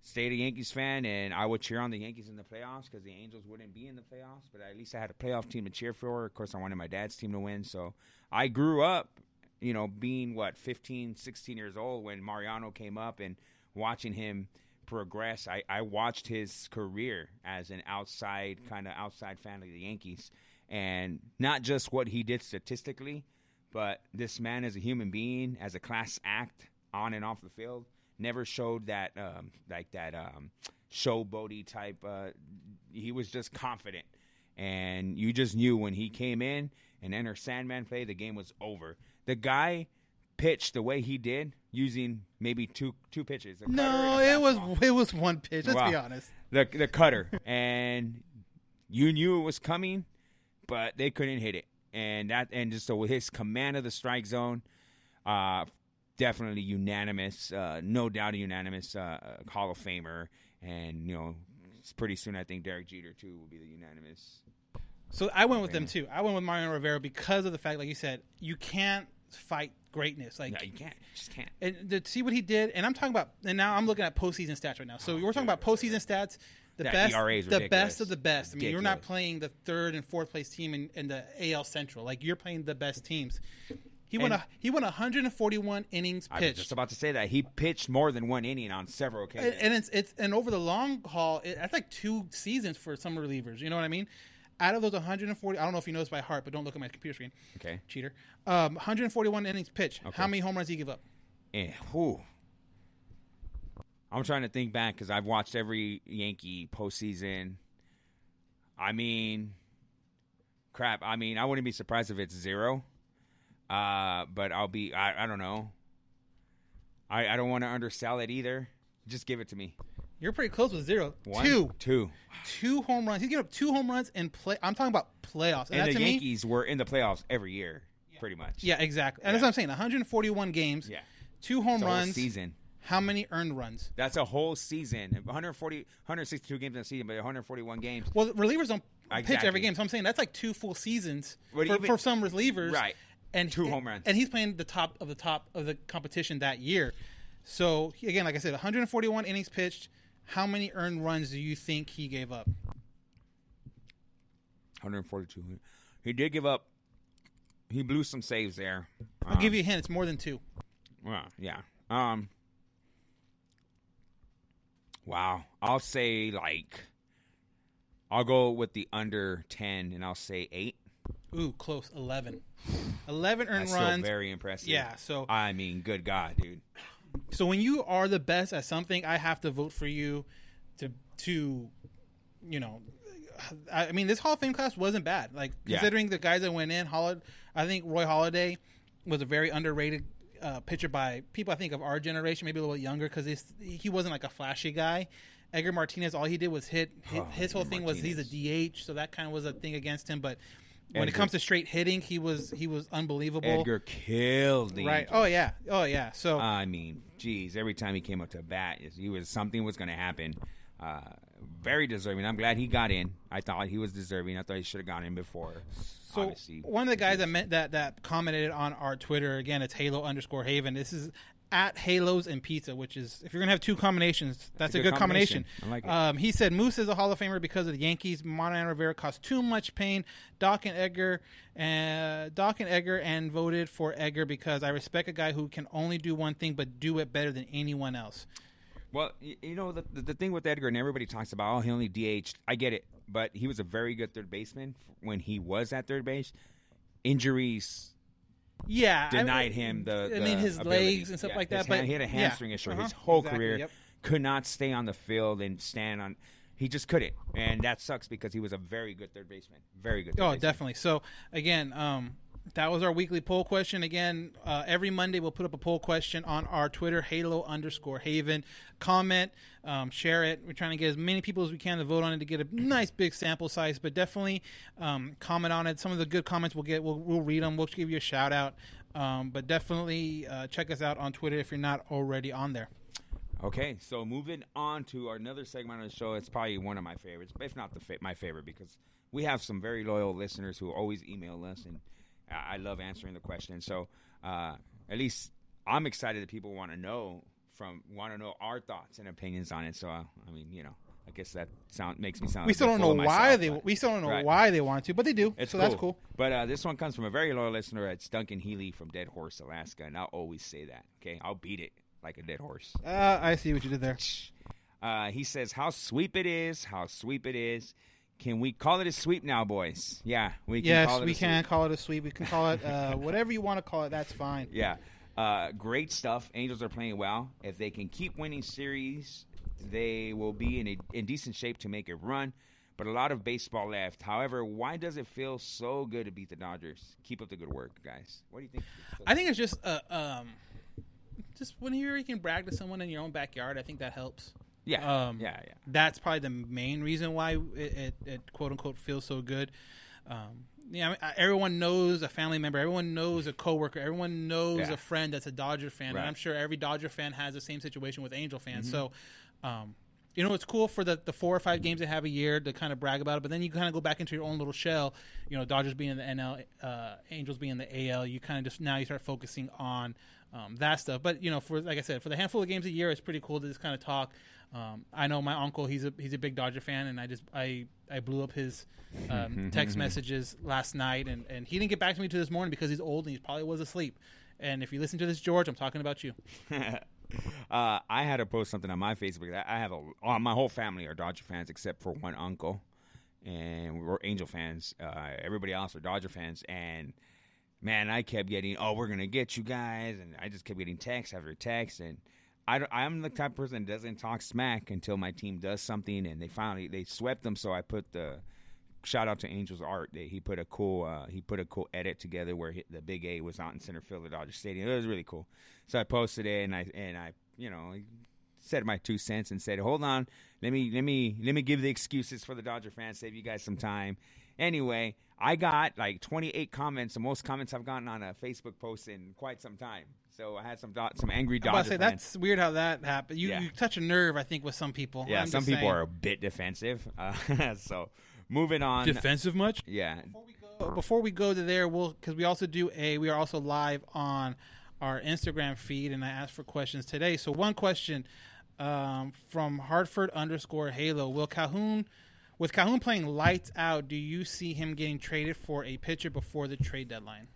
stayed a Yankees fan, and I would cheer on the Yankees in the playoffs because the Angels wouldn't be in the playoffs. But at least I had a playoff team to cheer for. Of course, I wanted my dad's team to win. So I grew up, you know, being, what, fifteen, sixteen years old when Mariano came up and watching him progress. I, I watched his career as an outside, kind of outside fan of the Yankees. And not just what he did statistically, but this man as a human being, as a class act on and off the field, never showed that um, like that um, showboaty type. Uh, he was just confident. And you just knew when he came in and Enter Sandman played, the game was over. The guy pitched the way he did using maybe two two pitches. No, it was it was one pitch. Let's wow. be honest. The, the cutter. And you knew it was coming, but they couldn't hit it. And that, and just so his command of the strike zone, uh, definitely unanimous, uh, no doubt a unanimous uh, Hall of Famer. And, you know, pretty soon I think Derek Jeter, too, will be the unanimous. So I went with them, too. I went with Mariano Rivera because of the fact, like you said, you can't fight greatness. Like, no, you can't. You just can't. And to see what he did, and I'm talking about, and now I'm looking at postseason stats right now. So oh, we're talking dude. about postseason stats. The that best, the ridiculous. best of the best. I mean, ridiculous. You're not playing the third and fourth place team in, in the A L Central. Like, you're playing the best teams. He and went. A, he went one hundred forty-one innings pitched. I was just about to say that he pitched more than one inning on several occasions. And, and it's it's and over the long haul, it, that's like two seasons for some relievers. You know what I mean? Out of those one hundred forty, I don't know if you know this by heart, but don't look at my computer screen. Okay, cheater. Um, one hundred forty-one innings pitched. Okay. How many home runs did he give up? Yeah. Who? I'm trying to think back because I've watched every Yankee postseason. I mean, crap. I mean, I wouldn't be surprised if it's zero. Uh, but I'll be, I, I don't know. I, I don't want to undersell it either. Just give it to me. You're pretty close with zero. One, two. Two. Two home runs. He gave up two home runs and play. I'm talking about playoffs. And, and that, the Yankees me, were in the playoffs every year, yeah. pretty much. Yeah, exactly. And yeah. that's what I'm saying. one hundred forty-one games. Yeah. Two home it's runs. Whole season. How many earned runs? That's a whole season. one hundred forty, one hundred sixty-two games in a season, but one hundred forty-one games. Well, relievers don't exactly. pitch every game. So I'm saying that's like two full seasons for, even, for some relievers. Right. And two home runs. And he's playing the top of the top of the competition that year. So, again, like I said, one hundred forty-one innings pitched. How many earned runs do you think he gave up? one hundred forty-two. He did give up. He blew some saves there. I'll um, give you a hint. It's more than two. Well, yeah. Um. Wow. I'll say, like, I'll go with the under ten, and I'll say eight. Ooh, close. eleven. eleven earned That's runs. That's still very impressive. Yeah, so. I mean, good God, dude. So when you are the best at something, I have to vote for you to, to you know. I mean, this Hall of Fame class wasn't bad. Like, considering yeah. the guys that went in, Hollid- I think Roy Halladay was a very underrated Uh, pitcher by people I think of our generation, maybe a little bit younger, because he wasn't like a flashy guy. Edgar Martinez, all he did was hit. hit oh, his whole Edgar thing Martinez. was he's a D H, so that kind of was a thing against him. But when Edgar. it comes to straight hitting, he was he was unbelievable. Edgar killed the right. Angels. Oh yeah, oh yeah. So I mean, geez, every time he came up to bat, he was something was going to happen. Uh, very deserving. I'm glad he got in. I thought he was deserving. I thought he should have gotten in before. So Obviously. one of the guys that, meant that that commented on our Twitter, again, it's Halo underscore Haven. This is at Halos and Pizza, which is, if you're going to have two combinations, that's, that's a good, good combination. combination. I like it. Um, he said, Moose is a Hall of Famer because of the Yankees. Mariano Rivera caused too much pain. Doc and Edgar, uh, Doc and Edgar, and voted for Edgar because I respect a guy who can only do one thing but do it better than anyone else. Well, you know, the, the the thing with Edgar, and everybody talks about, oh, he only D H'd. I get it, but he was a very good third baseman when he was at third base. Injuries yeah, denied I mean, him the, the I mean, his ability. legs and stuff yeah, like that. But hand, he had a hamstring yeah, issue. Uh-huh, his whole exactly, career yep. could not stay on the field and stand on – he just couldn't. And that sucks because he was a very good third baseman. Very good third Oh, baseman. definitely. So, again um, – that was our weekly poll question. Again, uh, every Monday we'll put up a poll question on our Twitter, Halo underscore Haven. Comment, um, share it. We're trying to get as many people as we can to vote on it to get a nice big sample size, but definitely um, comment on it. Some of the good comments we'll get, we'll, we'll read them. We'll give you a shout out. Um, but definitely uh, check us out on Twitter if you're not already on there. Okay, so moving on to our another segment of the show. It's probably one of my favorites, but if not the fa- my favorite, because we have some very loyal listeners who always email us, and I, I love answering the question. So uh, at least I'm excited that people want to know from want to know our thoughts and opinions on it. So uh, I mean, you know, I guess that sound makes me sound. We still don't know why they. We still don't know why they want to, but they do. So that's cool. But uh, this one comes from a very loyal listener. It's Duncan Healy from Dead Horse, Alaska, and I'll always say that. Okay, I'll beat it. Like a dead horse. Uh, I see what you did there. Uh, he says, how sweep it is, how sweep it is. Can we call it a sweep now, boys? Yeah, we can yes, call it we a sweep. Yes, we can call it a sweep. We can call it uh, whatever you want to call it. That's fine. Yeah. Uh, great stuff. Angels are playing well. If they can keep winning series, they will be in, a, in decent shape to make a run. But a lot of baseball left. However, why does it feel so good to beat the Dodgers? Keep up the good work, guys. What do you think? I think it's just uh, – um, Just when you can brag to someone in your own backyard, I think that helps. Yeah, um, yeah, yeah. That's probably the main reason why it, it, it quote unquote feels so good. Um, yeah, I mean, everyone knows a family member, everyone knows a coworker, everyone knows yeah. a friend that's a Dodger fan, right. And I'm sure every Dodger fan has the same situation with Angel fans. Mm-hmm. So, um, you know, it's cool for the, the four or five games they have a year to kind of brag about it, but then you kind of go back into your own little shell. You know, Dodgers being in the N L, uh, Angels being in the A L. You kind of just now you start focusing on. Um, that stuff. But, you know, for like I said, for the handful of games a year, it's pretty cool to just kind of talk. Um, I know my uncle, he's a he's a big Dodger fan, and I just I, I blew up his um, text messages last night, and, and he didn't get back to me to this morning because he's old and he probably was asleep. And if you listen to this, George, I'm talking about you. uh, I had to post something on my Facebook. I have a oh, my whole family are Dodger fans except for one uncle, and we're Angel fans. Uh, everybody else are Dodger fans, and man, I kept getting, oh, we're going to get you guys. And I just kept getting text after text. And I, I'm the type of person that doesn't talk smack until my team does something. And they finally, they swept them. So I put the, shout out to Angels Art. They, he put a cool, uh, he put a cool edit together where he, the Big A was out in center field at Dodger Stadium. It was really cool. So I posted it and I, and I, you know, said my two cents and said, hold on, let me, let me, let me give the excuses for the Dodger fans, save you guys some time. Anyway, I got like twenty-eight comments, the most comments I've gotten on a Facebook post in quite some time. So I had some do- some angry Dodger I was about to say, fans. That's weird how that happened. You, yeah. you touch a nerve, I think, with some people. Yeah, I'm some people saying. Are a bit defensive. Uh, so moving on. Defensive much? Yeah. Before we go, before we go to there, we'll because we also do a we are also live on our Instagram feed, and I asked for questions today. So one question um, from Hartford underscore Halo. Will Calhoun? With Calhoun playing lights out, do you see him getting traded for a pitcher before the trade deadline?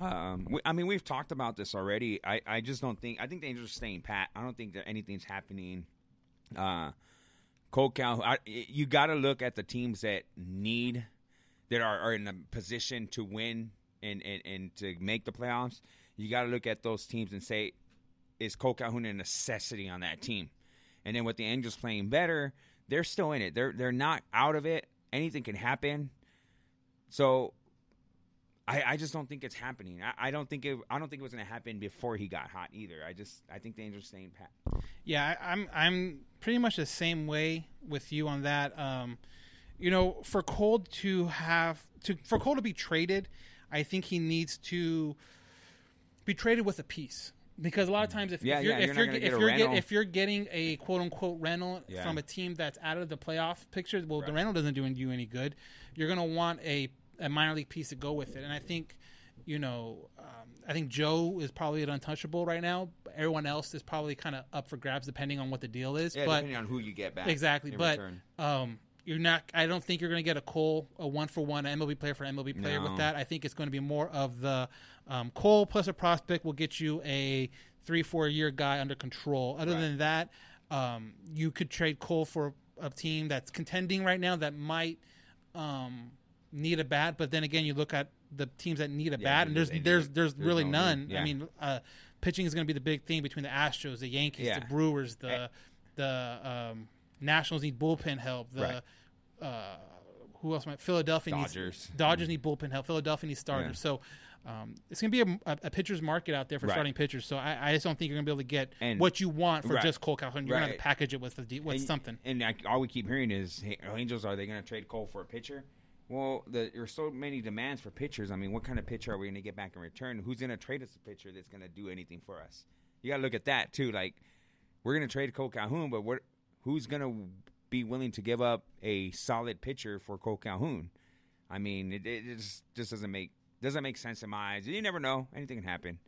Um, we, I mean, we've talked about this already. I, I just don't think – I think the Angels are staying pat. I don't think that anything's happening. Uh, Cole Calhoun – you got to look at the teams that need – that are, are in a position to win and, and, and to make the playoffs. You got to look at those teams and say, is Cole Calhoun a necessity on that team? And then with the Angels playing better – they're still in it. They're they're not out of it. Anything can happen. So I I just don't think it's happening. I, I don't think it I don't think it was gonna happen before he got hot either. I just I think the Angels are staying pat. Yeah, I, I'm I'm pretty much the same way with you on that. Um, you know, for Cole to have to for Cole to be traded, I think he needs to be traded with a piece. Because a lot of times, if you're if you're if you're if you're getting a quote unquote rental yeah. from a team that's out of the playoff picture, well, right. the rental doesn't do you any good. You're gonna want a, a minor league piece to go with it, and I think, you know, um, I think Joe is probably an untouchable right now. Everyone else is probably kind of up for grabs depending on what the deal is. Yeah, but, depending on who you get back. Exactly, in but return. um. You're not. I don't think you're going to get a Cole, a one-for-one, an M L B player for M L B player no. with that. I think it's going to be more of the um, Cole plus a prospect will get you a three, four-year guy under control. Other right. than that, um, you could trade Cole for a team that's contending right now that might um, need a bat. But then again, you look at the teams that need a yeah, bat, and there's there's there's, there's really no none. Yeah. I mean, uh, pitching is going to be the big thing between the Astros, the Yankees, yeah. the Brewers, the hey. the um, Nationals need bullpen help. The right. uh, who else? Might Philadelphia Dodgers. needs Dodgers mm-hmm. need bullpen help. Philadelphia needs starters. Yeah. So um, it's going to be a, a pitcher's market out there for right. starting pitchers. So I, I just don't think you're going to be able to get and, what you want for right. just Cole Calhoun. You're right. going to have to package it with the, with and, something. And I, all we keep hearing is, hey, Angels, are they going to trade Cole for a pitcher? Well, the, there are so many demands for pitchers. I mean, what kind of pitcher are we going to get back in return? Who's going to trade us a pitcher that's going to do anything for us? You got to look at that, too. Like, we're going to trade Cole Calhoun, but what, who's going to be willing to give up a solid pitcher for Cole Calhoun? I mean, it, it just, just doesn't make doesn't make sense in my eyes. You never know. Anything can happen.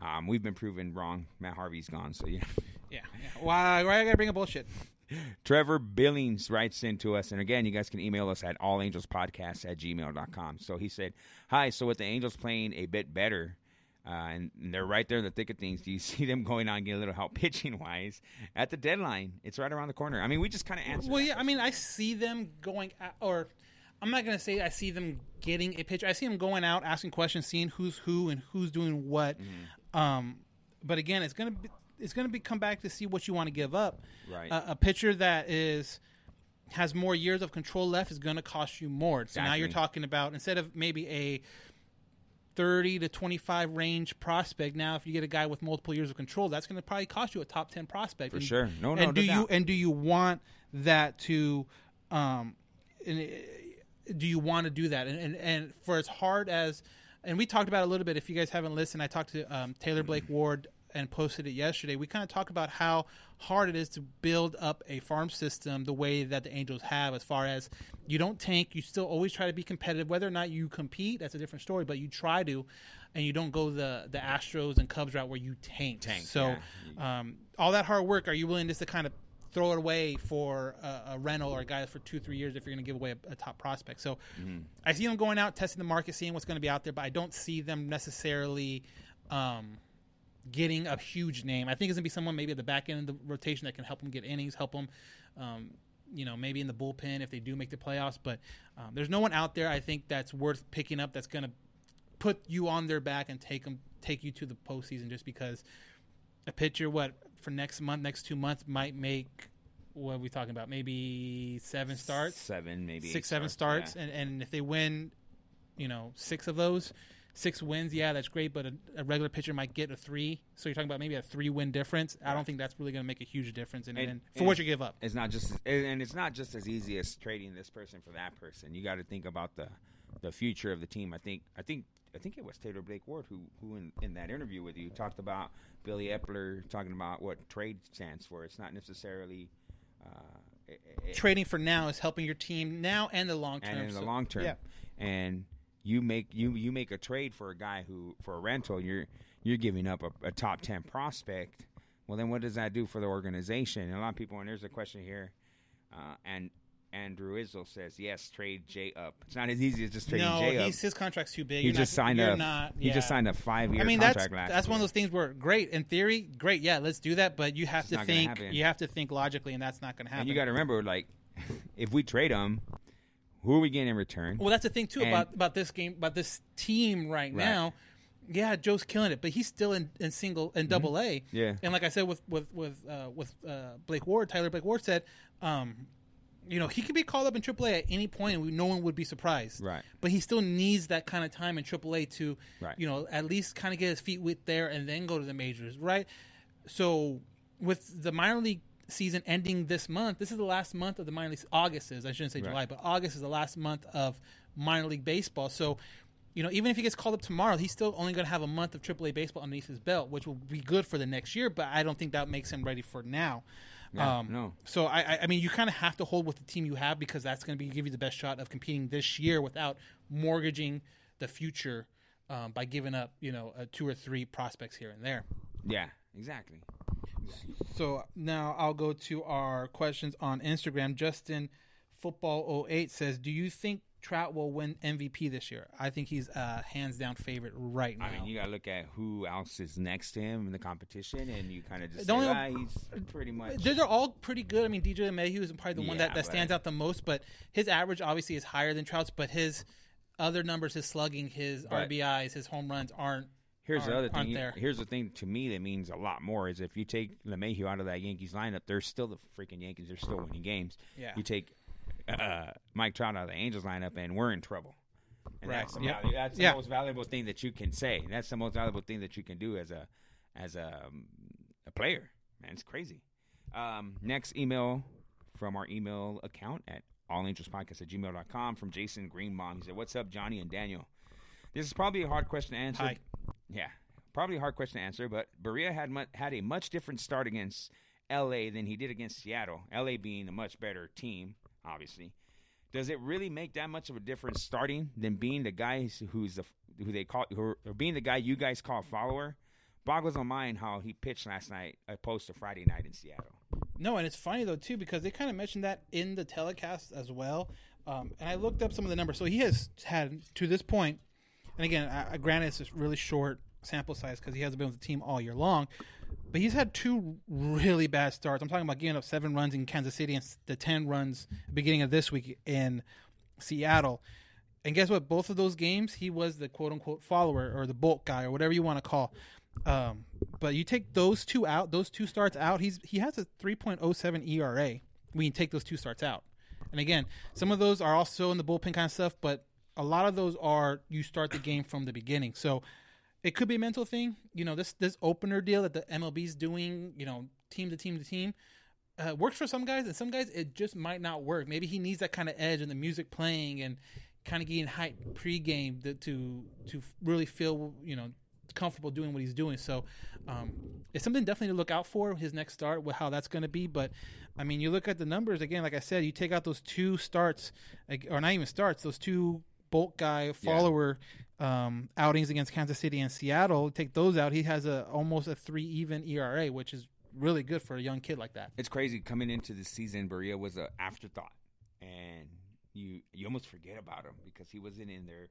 Um, we've been proven wrong. Matt Harvey's gone, so yeah. Yeah. yeah. Why, why I got to bring up bullshit? Trevor Billings writes in to us, and again, you guys can email us at all angels podcast at gmail dot com. So he said, hi, so with the Angels playing a bit better, uh, and they're right there in the thick of things, do you see them going on and getting a little help pitching-wise at the deadline? It's right around the corner. I mean, we just kind of answered. Well, yeah, I mean, I see them going – or I'm not going to say I see them getting a pitch. I see them going out, asking questions, seeing who's who and who's doing what. Mm-hmm. Um, but, again, it's going to be – it's going to be come back to see what you want to give up. Right. Uh, a pitcher that is has more years of control left is going to cost you more. So exactly. Now you're talking about, instead of maybe a thirty to twenty-five range prospect, now if you get a guy with multiple years of control, that's going to probably cost you a top ten prospect. For and, sure. No, and no, do no you, and do you want that to um, – do you want to do that? And, and, and for as hard as – and we talked about it a little bit. If you guys haven't listened, I talked to um, Taylor Blake Ward – and posted it yesterday. We kind of talk about how hard it is to build up a farm system the way that the Angels have, as far as you don't tank, you still always try to be competitive. Whether or not you compete, that's a different story, but you try to, and you don't go the the Astros and Cubs route where you tank. tank so yeah. um, all that hard work, are you willing just to kind of throw it away for a, a rental or a guy for two, three years if you're going to give away a, a top prospect? So mm-hmm. I see them going out, testing the market, seeing what's going to be out there, but I don't see them necessarily um, – getting a huge name. I think it's going to be someone maybe at the back end of the rotation that can help them get innings, help them, um, you know, maybe in the bullpen if they do make the playoffs. But um, there's no one out there, I think, that's worth picking up that's going to put you on their back and take them, take you to the postseason, just because a pitcher, what, for next month, next two months might make, what are we talking about, maybe seven starts? Seven, maybe Six, seven starts. starts. Yeah. And, and if they win, you know, six of those, six wins, yeah, that's great, but a, a regular pitcher might get a three. So you're talking about maybe a three-win difference. I don't think that's really going to make a huge difference in, and, in, for and what you give up. It's not just, and it's not just as easy as trading this person for that person. You got to think about the, the future of the team. I think I think I think it was Taylor Blake Ward who who in, in that interview with you talked about Billy Epler talking about what trade stands for. It's not necessarily uh, it, it, trading for now is helping your team now and the long term. And in so, the long term, yeah. and. You make you you make a trade for a guy who for a rental. You're you're giving up a, a top ten prospect. Well, then what does that do for the organization? And a lot of people. And there's a question here. Uh, and Andrew Izzo says yes, trade Jay up. It's not as easy as just trading no, Jay up. No, his contract's too big. He you're just not, signed a not, yeah. he just signed a five year I mean, contract that's, last. That's year. That's one of those things where great in theory, great, yeah, let's do that. But you have it's to think you have to think logically, and that's not going to happen. And you got to remember, like, if we trade him, who are we getting in return? Well, that's the thing, too, and about, about this game, about this team right, right now. Yeah, Joe's killing it, but he's still in, in single in mm-hmm. double A. Yeah, and like I said with with with uh, with uh, Blake Ward, Tyler Blake Ward said, um, you know, he could be called up in triple A at any point, and we, no one would be surprised. Right, but he still needs that kind of time in triple A to, right. you know, at least kind of get his feet wet there and then go to the majors. Right. So with the minor league season ending this month, this is the last month of the minor league. August is, I shouldn't say right. July, but August is the last month of minor league baseball. So, you know, even if he gets called up tomorrow, he's still only going to have a month of triple A baseball underneath his belt, which will be good for the next year, but I don't think that makes him ready for now. Yeah, um, no. So, I, I mean, you kind of have to hold with the team you have, because that's going to be give you the best shot of competing this year without mortgaging the future um, by giving up, you know, uh, two or three prospects here and there. Yeah, exactly. So now I'll go to our questions on Instagram. Justin Football oh eight says, do you think Trout will win M V P this year? I think he's a hands down favorite right now. I mean, you got to look at who else is next to him in the competition, and you kind of just say, ah, he's pretty much. They're all pretty good. I mean, D J LeMahieu is probably the yeah, one that, that stands out the most, but his average obviously is higher than Trout's, but his other numbers, his slugging, his but, R B Is, his home runs aren't. Here's the other thing. You, here's the thing to me that means a lot more is if you take LeMahieu out of that Yankees lineup, they're still the freaking Yankees. They're still winning games. Yeah. You take uh, Mike Trout out of the Angels lineup, and we're in trouble. And right. That's, the, yeah. that's the yeah. most valuable thing that you can say. That's the most valuable thing that you can do as a as a, um, a player. Man, it's crazy. Um, next email from our email account at all angels podcast at gmail dot com from Jason Greenbaum. He said, what's up, Johnny and Daniel? This is probably a hard question to answer. Hi. Yeah, probably a hard question to answer, but Barría had mu- had a much different start against L A than he did against Seattle, L A being a much better team, obviously. Does it really make that much of a difference starting than being the guy who's the who they call who are, or being the guy you guys call follower? Boggles my mind how he pitched last night opposed to Friday night in Seattle. No, and it's funny though too because they kind of mentioned that in the telecast as well. Um, and I looked up some of the numbers. So he has had to this point, and again, I, granted it's a really short sample size because he hasn't been with the team all year long. But he's had two really bad starts. I'm talking about giving up seven runs in Kansas City and the ten runs beginning of this week in Seattle. And guess what? Both of those games, he was the quote-unquote follower or the bolt guy or whatever you want to call. Um, but you take those two out, those two starts out, he's he has a three point oh seven E R A when you take those two starts out. And again, some of those are also in the bullpen kind of stuff, but a lot of those are you start the game from the beginning. So it could be a mental thing. You know, this this opener deal that the M L B's doing, you know, team to team to team, uh, works for some guys, and some guys it just might not work. Maybe he needs that kind of edge and the music playing and kind of getting hyped pregame to, to to really feel, you know, comfortable doing what he's doing. So um, it's something definitely to look out for, his next start, with how that's going to be. But, I mean, you look at the numbers, again, like I said, you take out those two starts, or not even starts, those two bolt guy follower yeah. Um, outings against Kansas City and Seattle, take those out, he has a almost a three even E R A, which is really good for a young kid like that. It's crazy. Coming into the season, Barría was an afterthought, and you you almost forget about him because he wasn't in there.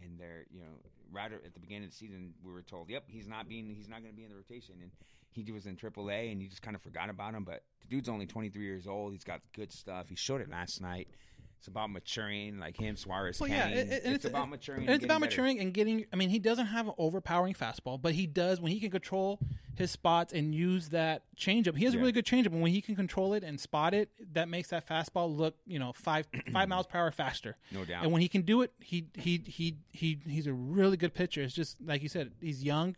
In there, you know, right at the beginning of the season, we were told, "Yep, he's not being he's not going to be in the rotation," and he was in Triple A, and you just kind of forgot about him. But the dude's only twenty-three years old. He's got good stuff. He showed it last night. It's about maturing, like him, Suarez, well, Canning. Yeah, it, it, it's, it's about maturing. It's and about better. maturing and getting. I mean, he doesn't have an overpowering fastball, but he does when he can control his spots and use that changeup. He has yeah. a really good changeup, and when he can control it and spot it, that makes that fastball look, you know, five five miles per hour faster. No doubt. And when he can do it, he he he he he's a really good pitcher. It's just like you said, he's young,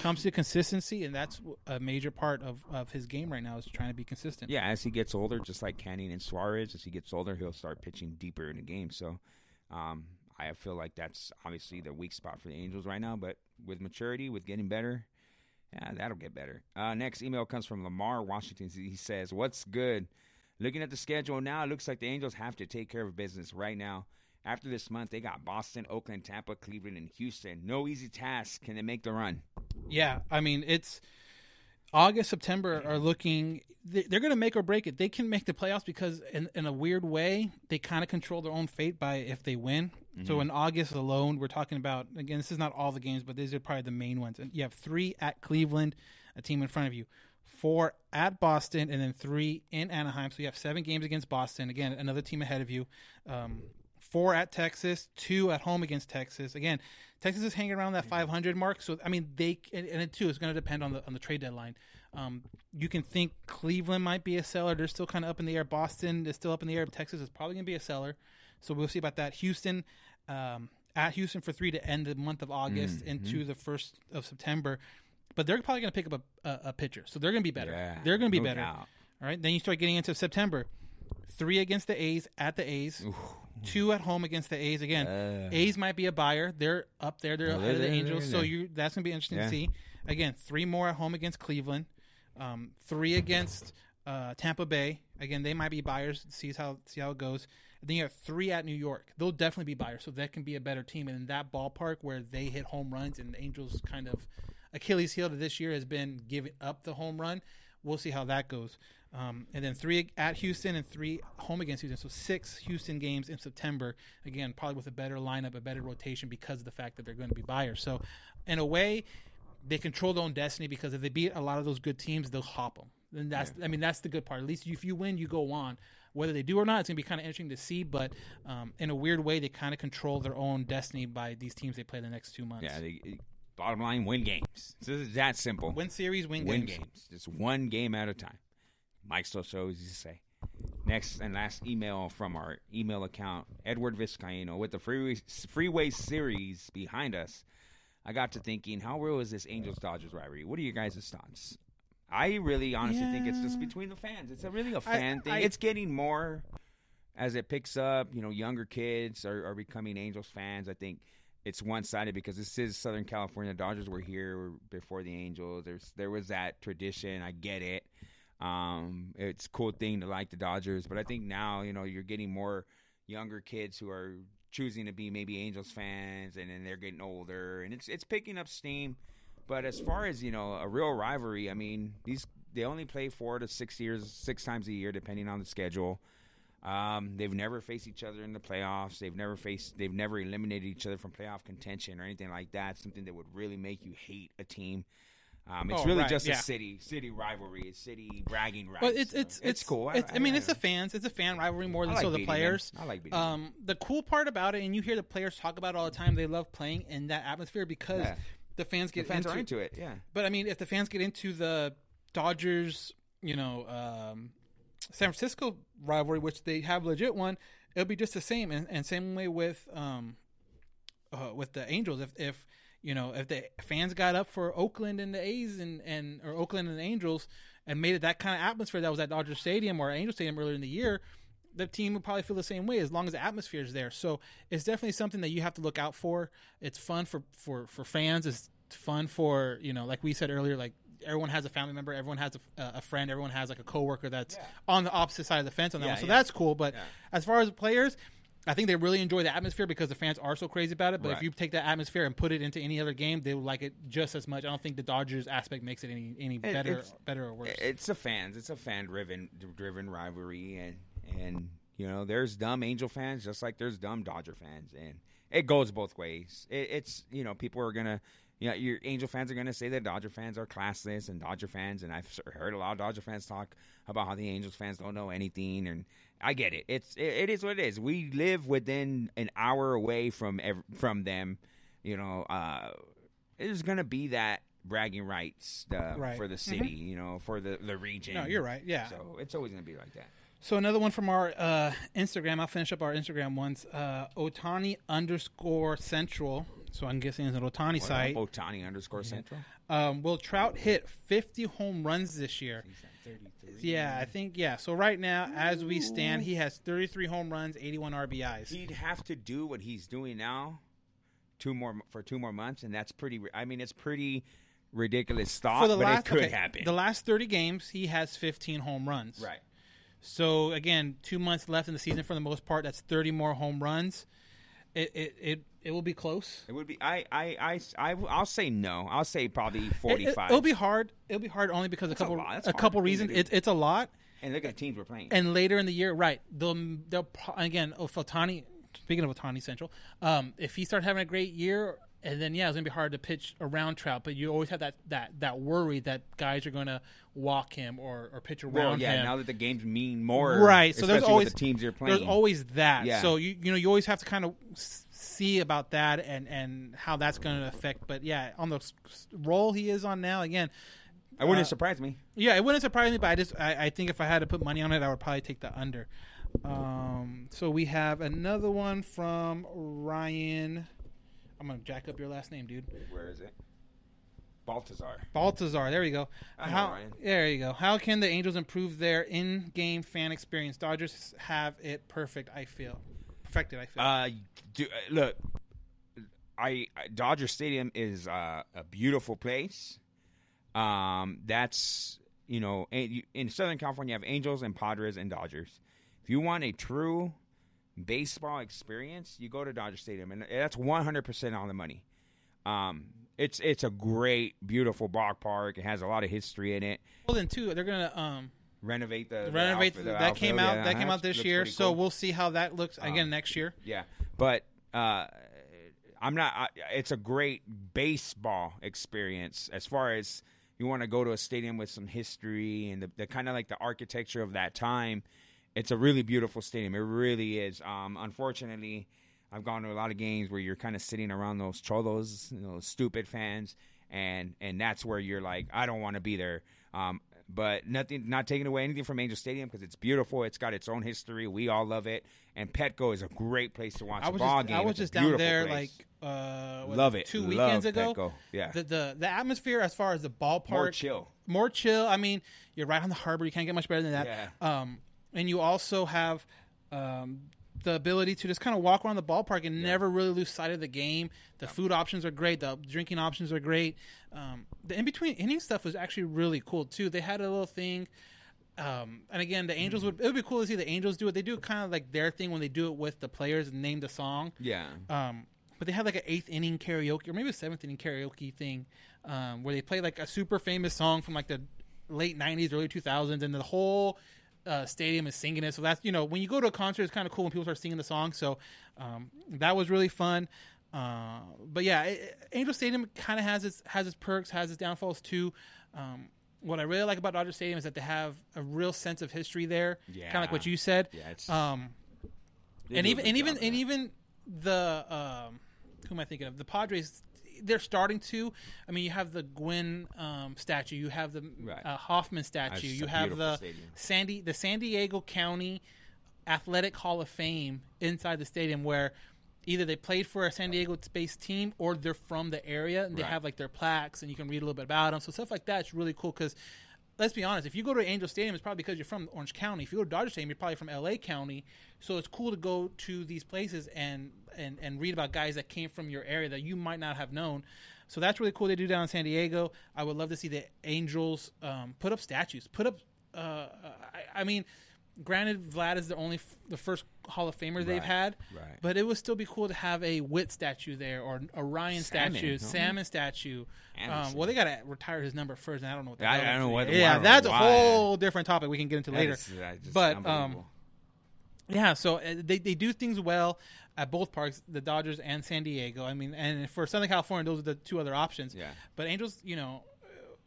comes to consistency, and that's a major part of, of his game right now is trying to be consistent. Yeah, as he gets older, just like Canning and Suarez, as he gets older, he'll start pitching deeper in the game. So um, I feel like that's obviously the weak spot for the Angels right now, but with maturity, with getting better, yeah, that'll get better. Uh, next email comes from Lamar Washington. He says, what's good? Looking at the schedule now, it looks like the Angels have to take care of business right now. After this month, they got Boston, Oakland, Tampa, Cleveland, and Houston. No easy task. Can they make the run? Yeah, I mean, it's August, September are looking – they're going to make or break it. They can make the playoffs because in, in a weird way, they kind of control their own fate by if they win. Mm-hmm. So in August alone, we're talking about, again, this is not all the games, but these are probably the main ones. And you have three at Cleveland, a team in front of you, four at Boston, and then three in Anaheim. So you have seven games against Boston. Again, another team ahead of you. Um, four at Texas, two at home against Texas. Again, Texas is hanging around that five hundred mark. So, I mean, they, and, and it too, it's going to depend on the on the trade deadline. Um, you can think Cleveland might be a seller. They're still kind of up in the air. Boston is still up in the air. Texas is probably going to be a seller. So we'll see about that. Houston, um, at Houston for three to end the month of August mm-hmm. into the first of September. But they're probably going to pick up a, a, a pitcher. So they're going to be better. Yeah, they're going to be no better. Doubt. All right. Then you start getting into September. Three against the A's at the A's. Oof. Two at home against the A's. Again, uh, A's might be a buyer. They're up there. They're ahead of the Angels. So you that's going to be interesting yeah. to see. Again, three more at home against Cleveland. Um, three against uh, Tampa Bay. Again, they might be buyers. See how see how it goes. And then you have three at New York. They'll definitely be buyers, so that can be a better team. And in that ballpark where they hit home runs, and the Angels' kind of Achilles heel to this year has been giving up the home run. We'll see how that goes. Um, and then three at Houston and three home against Houston. So six Houston games in September. Again, probably with a better lineup, a better rotation because of the fact that they're going to be buyers. So in a way, they control their own destiny because if they beat a lot of those good teams, they'll hop them. And that's, yeah. I mean, that's the good part. At least if you win, you go on. Whether they do or not, it's going to be kind of interesting to see. But um, in a weird way, they kind of control their own destiny by these teams they play the next two months. Yeah, they, bottom line, win games. This is that simple. Win series, win, win games. Win games. Just one game at a time. Mike Soso, as you say. Next and last email from our email account, Edward Vizcaino. With the freeway, freeway series behind us, I got to thinking, how real is this Angels-Dodgers rivalry? What are your guys' thoughts? I really honestly yeah. think it's just between the fans. It's a really a fan I, thing. I, it's getting more as it picks up, you know, younger kids are, are becoming Angels fans. I think it's one-sided because this is Southern California. The Dodgers were here before the Angels. There's there was that tradition. I get it. Um, it's a cool thing to like the Dodgers, but I think now, you know, you're getting more younger kids who are choosing to be maybe Angels fans, and then they're getting older, and it's it's picking up steam. But as far as, you know, a real rivalry, I mean, these they only play four to six years, six times a year, depending on the schedule. Um, they've never faced each other in the playoffs. They've never faced. They've never eliminated each other from playoff contention or anything like that. Something that would really make you hate a team. Um, it's oh, really right. just yeah. a city city rivalry, a city bragging rights. But it's it's, so it's, it's cool. It's, I, I, I mean, I it's the fans. It's a fan rivalry more than like so the players. Them. I like beating um, them. The cool part about it, and you hear the players talk about it all the time, they love playing in that atmosphere because yeah. the fans get the fans into, are into it. Yeah. But I mean, if the fans get into the Dodgers, you know, um, San Francisco rivalry, which they have legit one, it'll be just the same. And, and same way with um, uh, with the Angels, if if. You know, if the fans got up for Oakland and the A's and, and or Oakland and the Angels and made it that kind of atmosphere that was at Dodger Stadium or Angel Stadium earlier in the year, the team would probably feel the same way as long as the atmosphere is there. So it's definitely something that you have to look out for. It's fun for, for, for fans. It's fun for, you know, like we said earlier, like everyone has a family member. Everyone has a, uh, a friend. Everyone has like a coworker that's yeah. on the opposite side of the fence on that yeah, one. So yeah. that's cool. But yeah. as far as the players – I think they really enjoy the atmosphere because the fans are so crazy about it. But right. if you take that atmosphere and put it into any other game, they would like it just as much. I don't think the Dodgers aspect makes it any, any better it's, better or worse. It's a fans. It's a fan-driven driven rivalry. And, and, you know, there's dumb Angel fans just like there's dumb Dodger fans. And it goes both ways. It, it's, you know, people are going to, you know, your Angel fans are going to say that Dodger fans are classless and Dodger fans. And I've heard a lot of Dodger fans talk about how the Angels fans don't know anything and, I get it. It's it, it is what it is. We live within an hour away from ev- from them. You know, uh, there's gonna be that bragging rights uh, right. for the city. Mm-hmm. You know, for the, the region. No, you're right. Yeah. So it's always gonna be like that. So another one from our uh, Instagram. I'll finish up our Instagram ones. Uh, Otani underscore Central. So I'm guessing it's an Otani what site. Otani underscore yeah. Central. Um, will Trout hit fifty home runs this year? Yeah, I think, yeah. So right now, as we stand, he has thirty-three home runs, eighty-one R B Is. He'd have to do what he's doing now two more for two more months, and that's pretty – I mean, it's pretty ridiculous thought, but last, it could okay, happen. The last thirty games, he has fifteen home runs. Right. So, again, two months left in the season for the most part. That's thirty more home runs. It it it, it will be close. It would be. I I I I'll say no. I'll say probably forty-five. It, it, it'll be hard. It'll be hard only because that's a couple a, a couple reasons. It, it's a lot. And look at the teams we're playing. And later in the year, right? They'll they'll again. If Otani, speaking of Otani Central, um, if he starts having a great year, and then yeah, it's gonna be hard to pitch around Trout. But you always have that that, that worry that guys are gonna walk him or, or pitch around well, yeah, him. Now that the games mean more, right? So there's always the teams you're playing. There's always that. Yeah. So you you know you always have to kind of see about that and, and how that's going to affect. But yeah, on the roll he is on now, again, I wouldn't uh, surprise me. Yeah, it wouldn't surprise me. But I just I, I think if I had to put money on it, I would probably take the under. Um, so we have another one from Ryan. I'm gonna jack up your last name, dude. Where is it? Baltazar. Baltazar. There we go. I know, How, Ryan. There you go. How can the Angels improve their in-game fan experience? Dodgers have it perfect. I feel perfected. I feel. Uh, do, look, I Dodger Stadium is uh, a beautiful place. Um, that's you know in Southern California you have Angels and Padres and Dodgers. If you want a true baseball experience, you go to Dodger Stadium, and that's one hundred percent on the money. Um. It's it's a great, beautiful ballpark. It has a lot of history in it. Well, then too, they're gonna um, renovate the, the renovate outfit, the, that outfit. came out yeah, that came out this year. So cool. We'll see how that looks again um, next year. Yeah, but uh, I'm not. I, it's a great baseball experience as far as you want to go to a stadium with some history and the, the kind of like the architecture of that time. It's a really beautiful stadium. It really is. Um, unfortunately, I've gone to a lot of games where you're kind of sitting around those cholos, you know, stupid fans, and, and that's where you're like, I don't want to be there. Um, but nothing, not taking away anything from Angel Stadium because it's beautiful. It's got its own history. We all love it. And Petco is a great place to watch a ball just, game. I was it's just down there place. like uh, what, love it. two love weekends ago. Petco. Yeah. The, the the atmosphere as far as the ballpark. More chill. More chill. I mean, you're right on the harbor. You can't get much better than that. Yeah. Um, and you also have – um, the ability to just kind of walk around the ballpark and yeah. never really lose sight of the game. The yeah. food options are great. The drinking options are great. Um, the in-between inning stuff was actually really cool, too. They had a little thing. Um, and again, the Angels would, it would be cool to see the Angels do it. They do kind of like their thing when they do it with the players and name the song. Yeah. Um, but they had like an eighth inning karaoke or maybe a seventh inning karaoke thing, um, where they play like a super famous song from like the late nineties, early two thousands. And the whole, uh, stadium is singing it. So that's, you know, when you go to a concert, it's kind of cool when people start singing the song. So, um, that was really fun. Uh, but yeah, it, Angel Stadium kind of has its, has its perks, has its downfalls too. Um, What I really like about Dodger Stadium is that they have a real sense of history there, yeah. kind of like what you said. Yeah, it's, um, and even and even and even the um, who am I thinking of? The Padres. They're starting to. I mean, you have the Gwynn um, statue, you have the right. uh, Hoffman statue, you have the stadium. Sandy the San Diego County Athletic Hall of Fame inside the stadium where. Either they played for a San Diego-based team or they're from the area and they right. have like their plaques and you can read a little bit about them. So stuff like that is really cool because, let's be honest, if you go to Angel Stadium, it's probably because you're from Orange County. If you go to Dodger Stadium, you're probably from L A County. So it's cool to go to these places and, and, and read about guys that came from your area that you might not have known. So that's really cool they do down in San Diego. I would love to see the Angels um, put up statues. Put up uh, – I, I mean – Granted, Vlad is the only f- the first Hall of Famer right, they've had, right. but it would still be cool to have a Witt statue there or a Ryan Salmon, statue, Salmon we? statue. Um, well, they got to retire his number first, and I don't know what that is. I don't know what. Yeah, that's why. a whole different topic we can get into that later. Is, just but um, yeah, so uh, they they do things well at both parks, the Dodgers and San Diego. I mean, and for Southern California, those are the two other options. Yeah. But Angels, you know,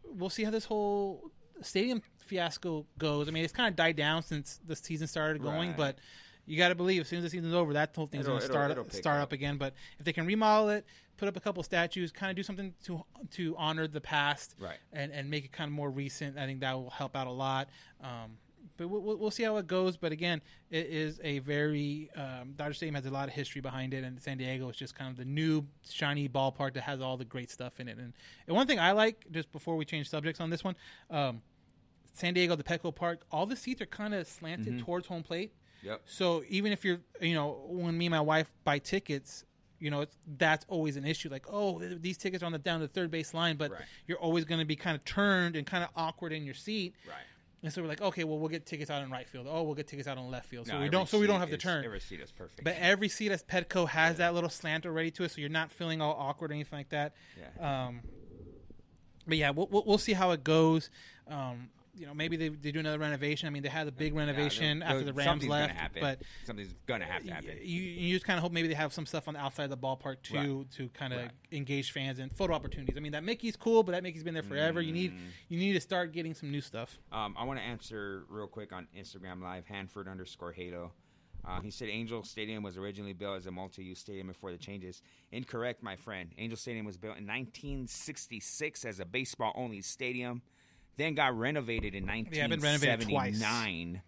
we'll see how this whole stadium fiasco goes. I mean, it's kind of died down since the season started going, right. but you got to believe as soon as the season's over, that whole thing's going to start it'll, it'll start up. up again. But if they can remodel it, put up a couple statues, kind of do something to to honor the past, right. and and make it kind of more recent, I think that will help out a lot. Um, but we'll we'll see how it goes. But again, it is a very um, Dodger Stadium has a lot of history behind it, and San Diego is just kind of the new shiny ballpark that has all the great stuff in it. And, and one thing I like, just before we change subjects on this one. Um, San Diego, the Petco Park, all the seats are kind of slanted mm-hmm. towards home plate. Yep. So even if you're, you know, when me and my wife buy tickets, you know, it's, that's always an issue. Like, oh, these tickets are on the down the third base line, but right. you're always going to be kind of turned and kind of awkward in your seat. Right. And so we're like, okay, well, we'll get tickets out in right field. Oh, we'll get tickets out on left field. So no, we don't. So we don't have to turn. Every seat is perfect. But every seat at Petco has yeah. that little slant already to it, so you're not feeling all awkward or anything like that. Yeah. Um, but yeah, we'll, we'll we'll see how it goes. Um, You know, maybe they, they do another renovation. I mean, they had a big renovation yeah, after the Rams left, gonna but something's going to have to happen. You, you just kind of hope maybe they have some stuff on the outside of the ballpark too right. to kind of right. engage fans and photo opportunities. I mean, that Mickey's cool, but that Mickey's been there forever. Mm. You need you need to start getting some new stuff. Um, I want to answer real quick on Instagram Live, Hanford underscore Hato. Uh, he said Angel Stadium was originally built as a multi-use stadium before the changes. Incorrect, my friend. Angel Stadium was built in nineteen sixty-six as a baseball-only stadium. Then got renovated in nineteen seventy-nine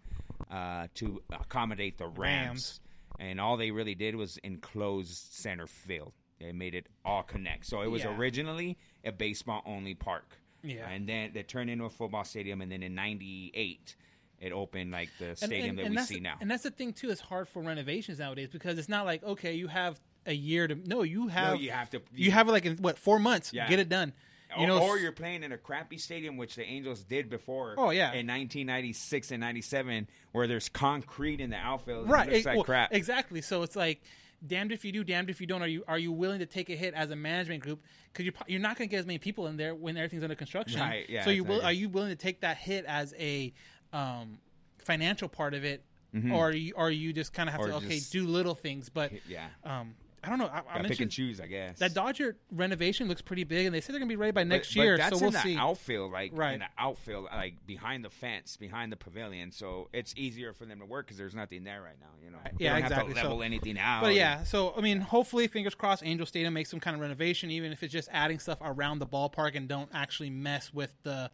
yeah, uh, to accommodate the Rams. Rams. And all they really did was enclose center field. They made it all connect. So it was yeah. originally a baseball-only park. Yeah. And then they turned into a football stadium. And then in ninety-eight, it opened like the stadium and, and, that and we see now. And that's the thing, too. It's hard for renovations nowadays because it's not like, okay, you have a year to – no, you have no, – you have to you, – you have like, in, what, four months. Yeah. Get it done. You know, or you're playing in a crappy stadium, which the Angels did before. Oh yeah, in nineteen ninety-six and ninety-seven, where there's concrete in the outfield, right? It looks it, like well, crap. Exactly. So it's like, damned if you do, damned if you don't. Are you are you willing to take a hit as a management group? Because you're you're not going to get as many people in there when everything's under construction, right? Yeah. So you will, are you willing to take that hit as a um, financial part of it, mm-hmm. or are you, or you just kind of have or to okay do little things, but hit, yeah. Um, I don't know. I, I pick and choose, I guess. That Dodger renovation looks pretty big, and they said they're going to be ready by next but, year, but that's so we'll in the see. Outfield, like right. in the outfield, like behind the fence, behind the pavilion. So it's easier for them to work because there's nothing there right now. You know, they yeah, don't exactly. have to level so, anything out. But yeah, so I mean, hopefully, fingers crossed, Angel Stadium makes some kind of renovation, even if it's just adding stuff around the ballpark and don't actually mess with the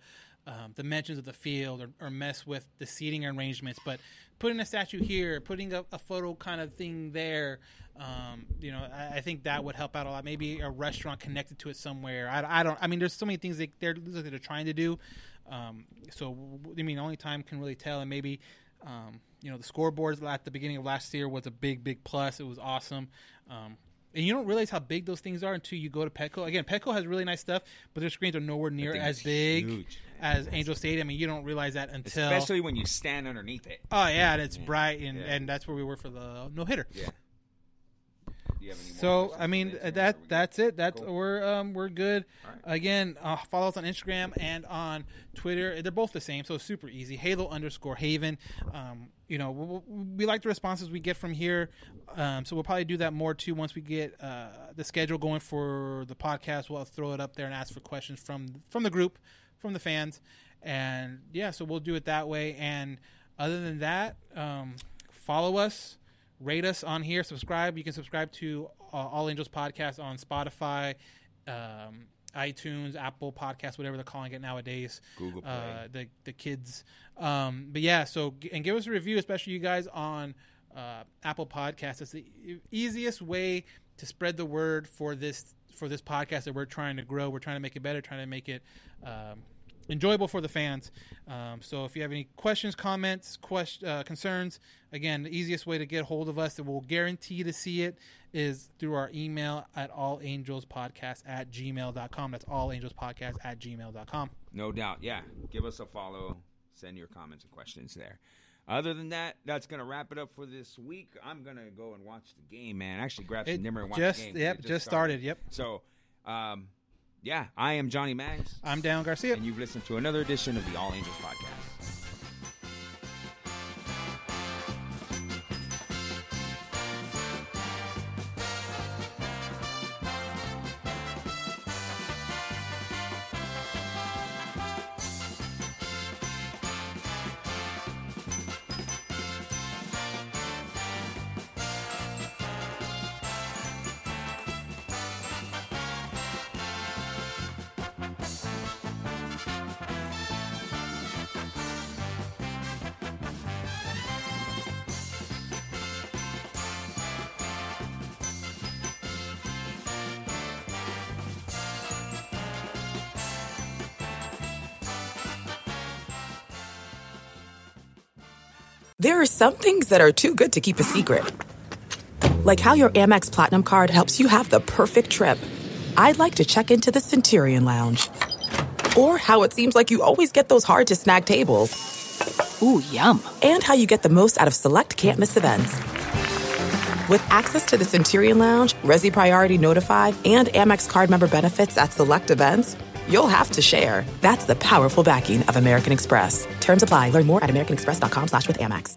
um, dimensions of the field or, or mess with the seating arrangements, but. Putting a statue here, putting a, a photo kind of thing there, um, you know, I, I think that would help out a lot. Maybe a restaurant connected to it somewhere. I, I don't. I mean, there's so many things that they're, that they're trying to do. Um, so I mean, only time can really tell. And maybe um, you know, the scoreboards at the beginning of last year was a big, big plus. It was awesome. Um, and you don't realize how big those things are until you go to Petco. Again, Petco has really nice stuff, but their screens are nowhere near as big huge. as Angel Stadium. I mean, you don't realize that until... Especially when you stand underneath it. Oh, yeah, and it's yeah. bright, and, yeah. and that's where we were for the no-hitter. Yeah. So I mean that that's it. That's cool. we're um we're good. Right. Again, uh, follow us on Instagram and on Twitter. They're both the same, so it's super easy. Halo underscore Haven. Um, you know we, we like the responses we get from here, um, so we'll probably do that more too once we get uh, the schedule going for the podcast. We'll throw it up there and ask for questions from from the group, from the fans, and yeah. So we'll do it that way. And other than that, um, follow us. Rate us on here. Subscribe. You can subscribe to uh, All Angels Podcast on Spotify, um, iTunes, Apple Podcasts, whatever they're calling it nowadays. Google Play. Uh, the the kids. Um, but yeah, so and give us a review, especially you guys on uh, Apple Podcasts. It's the easiest way to spread the word for this for this podcast that we're trying to grow. We're trying to make it better. Trying to make it um, enjoyable for the fans. Um, so if you have any questions, comments, quest- uh, concerns, again, the easiest way to get hold of us that we'll guarantee to see it is through our email at all angels podcast at gmail dot com. That's all angels podcast at gmail dot com. No doubt. Yeah. Give us a follow. Send your comments and questions there. Other than that, that's going to wrap it up for this week. I'm going to go and watch the game, man. Actually, grab some dinner and watch just, the game. Yep, just, just started. started. Yep. So, um, yeah, I am Johnny Maggs. I'm Dan Garcia. And you've listened to another edition of the All Angels Podcast. There are some things that are too good to keep a secret. Like how your Amex Platinum card helps you have the perfect trip. I'd like to check into the Centurion Lounge. Or how it seems like you always get those hard-to-snag tables. Ooh, yum. And how you get the most out of select can't-miss events. With access to the Centurion Lounge, Resi Priority Notified, and Amex card member benefits at select events... You'll have to share. That's the powerful backing of American Express. Terms apply. Learn more at american express dot com slash with Amex.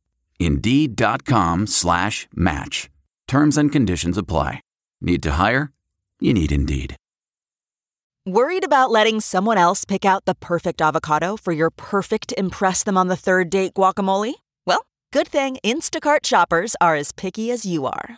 Indeed dot com slash match. Terms and conditions apply. Need to hire? You need Indeed. Worried about letting someone else pick out the perfect avocado for your perfect impress them on the third date guacamole? Well, good thing Instacart shoppers are as picky as you are.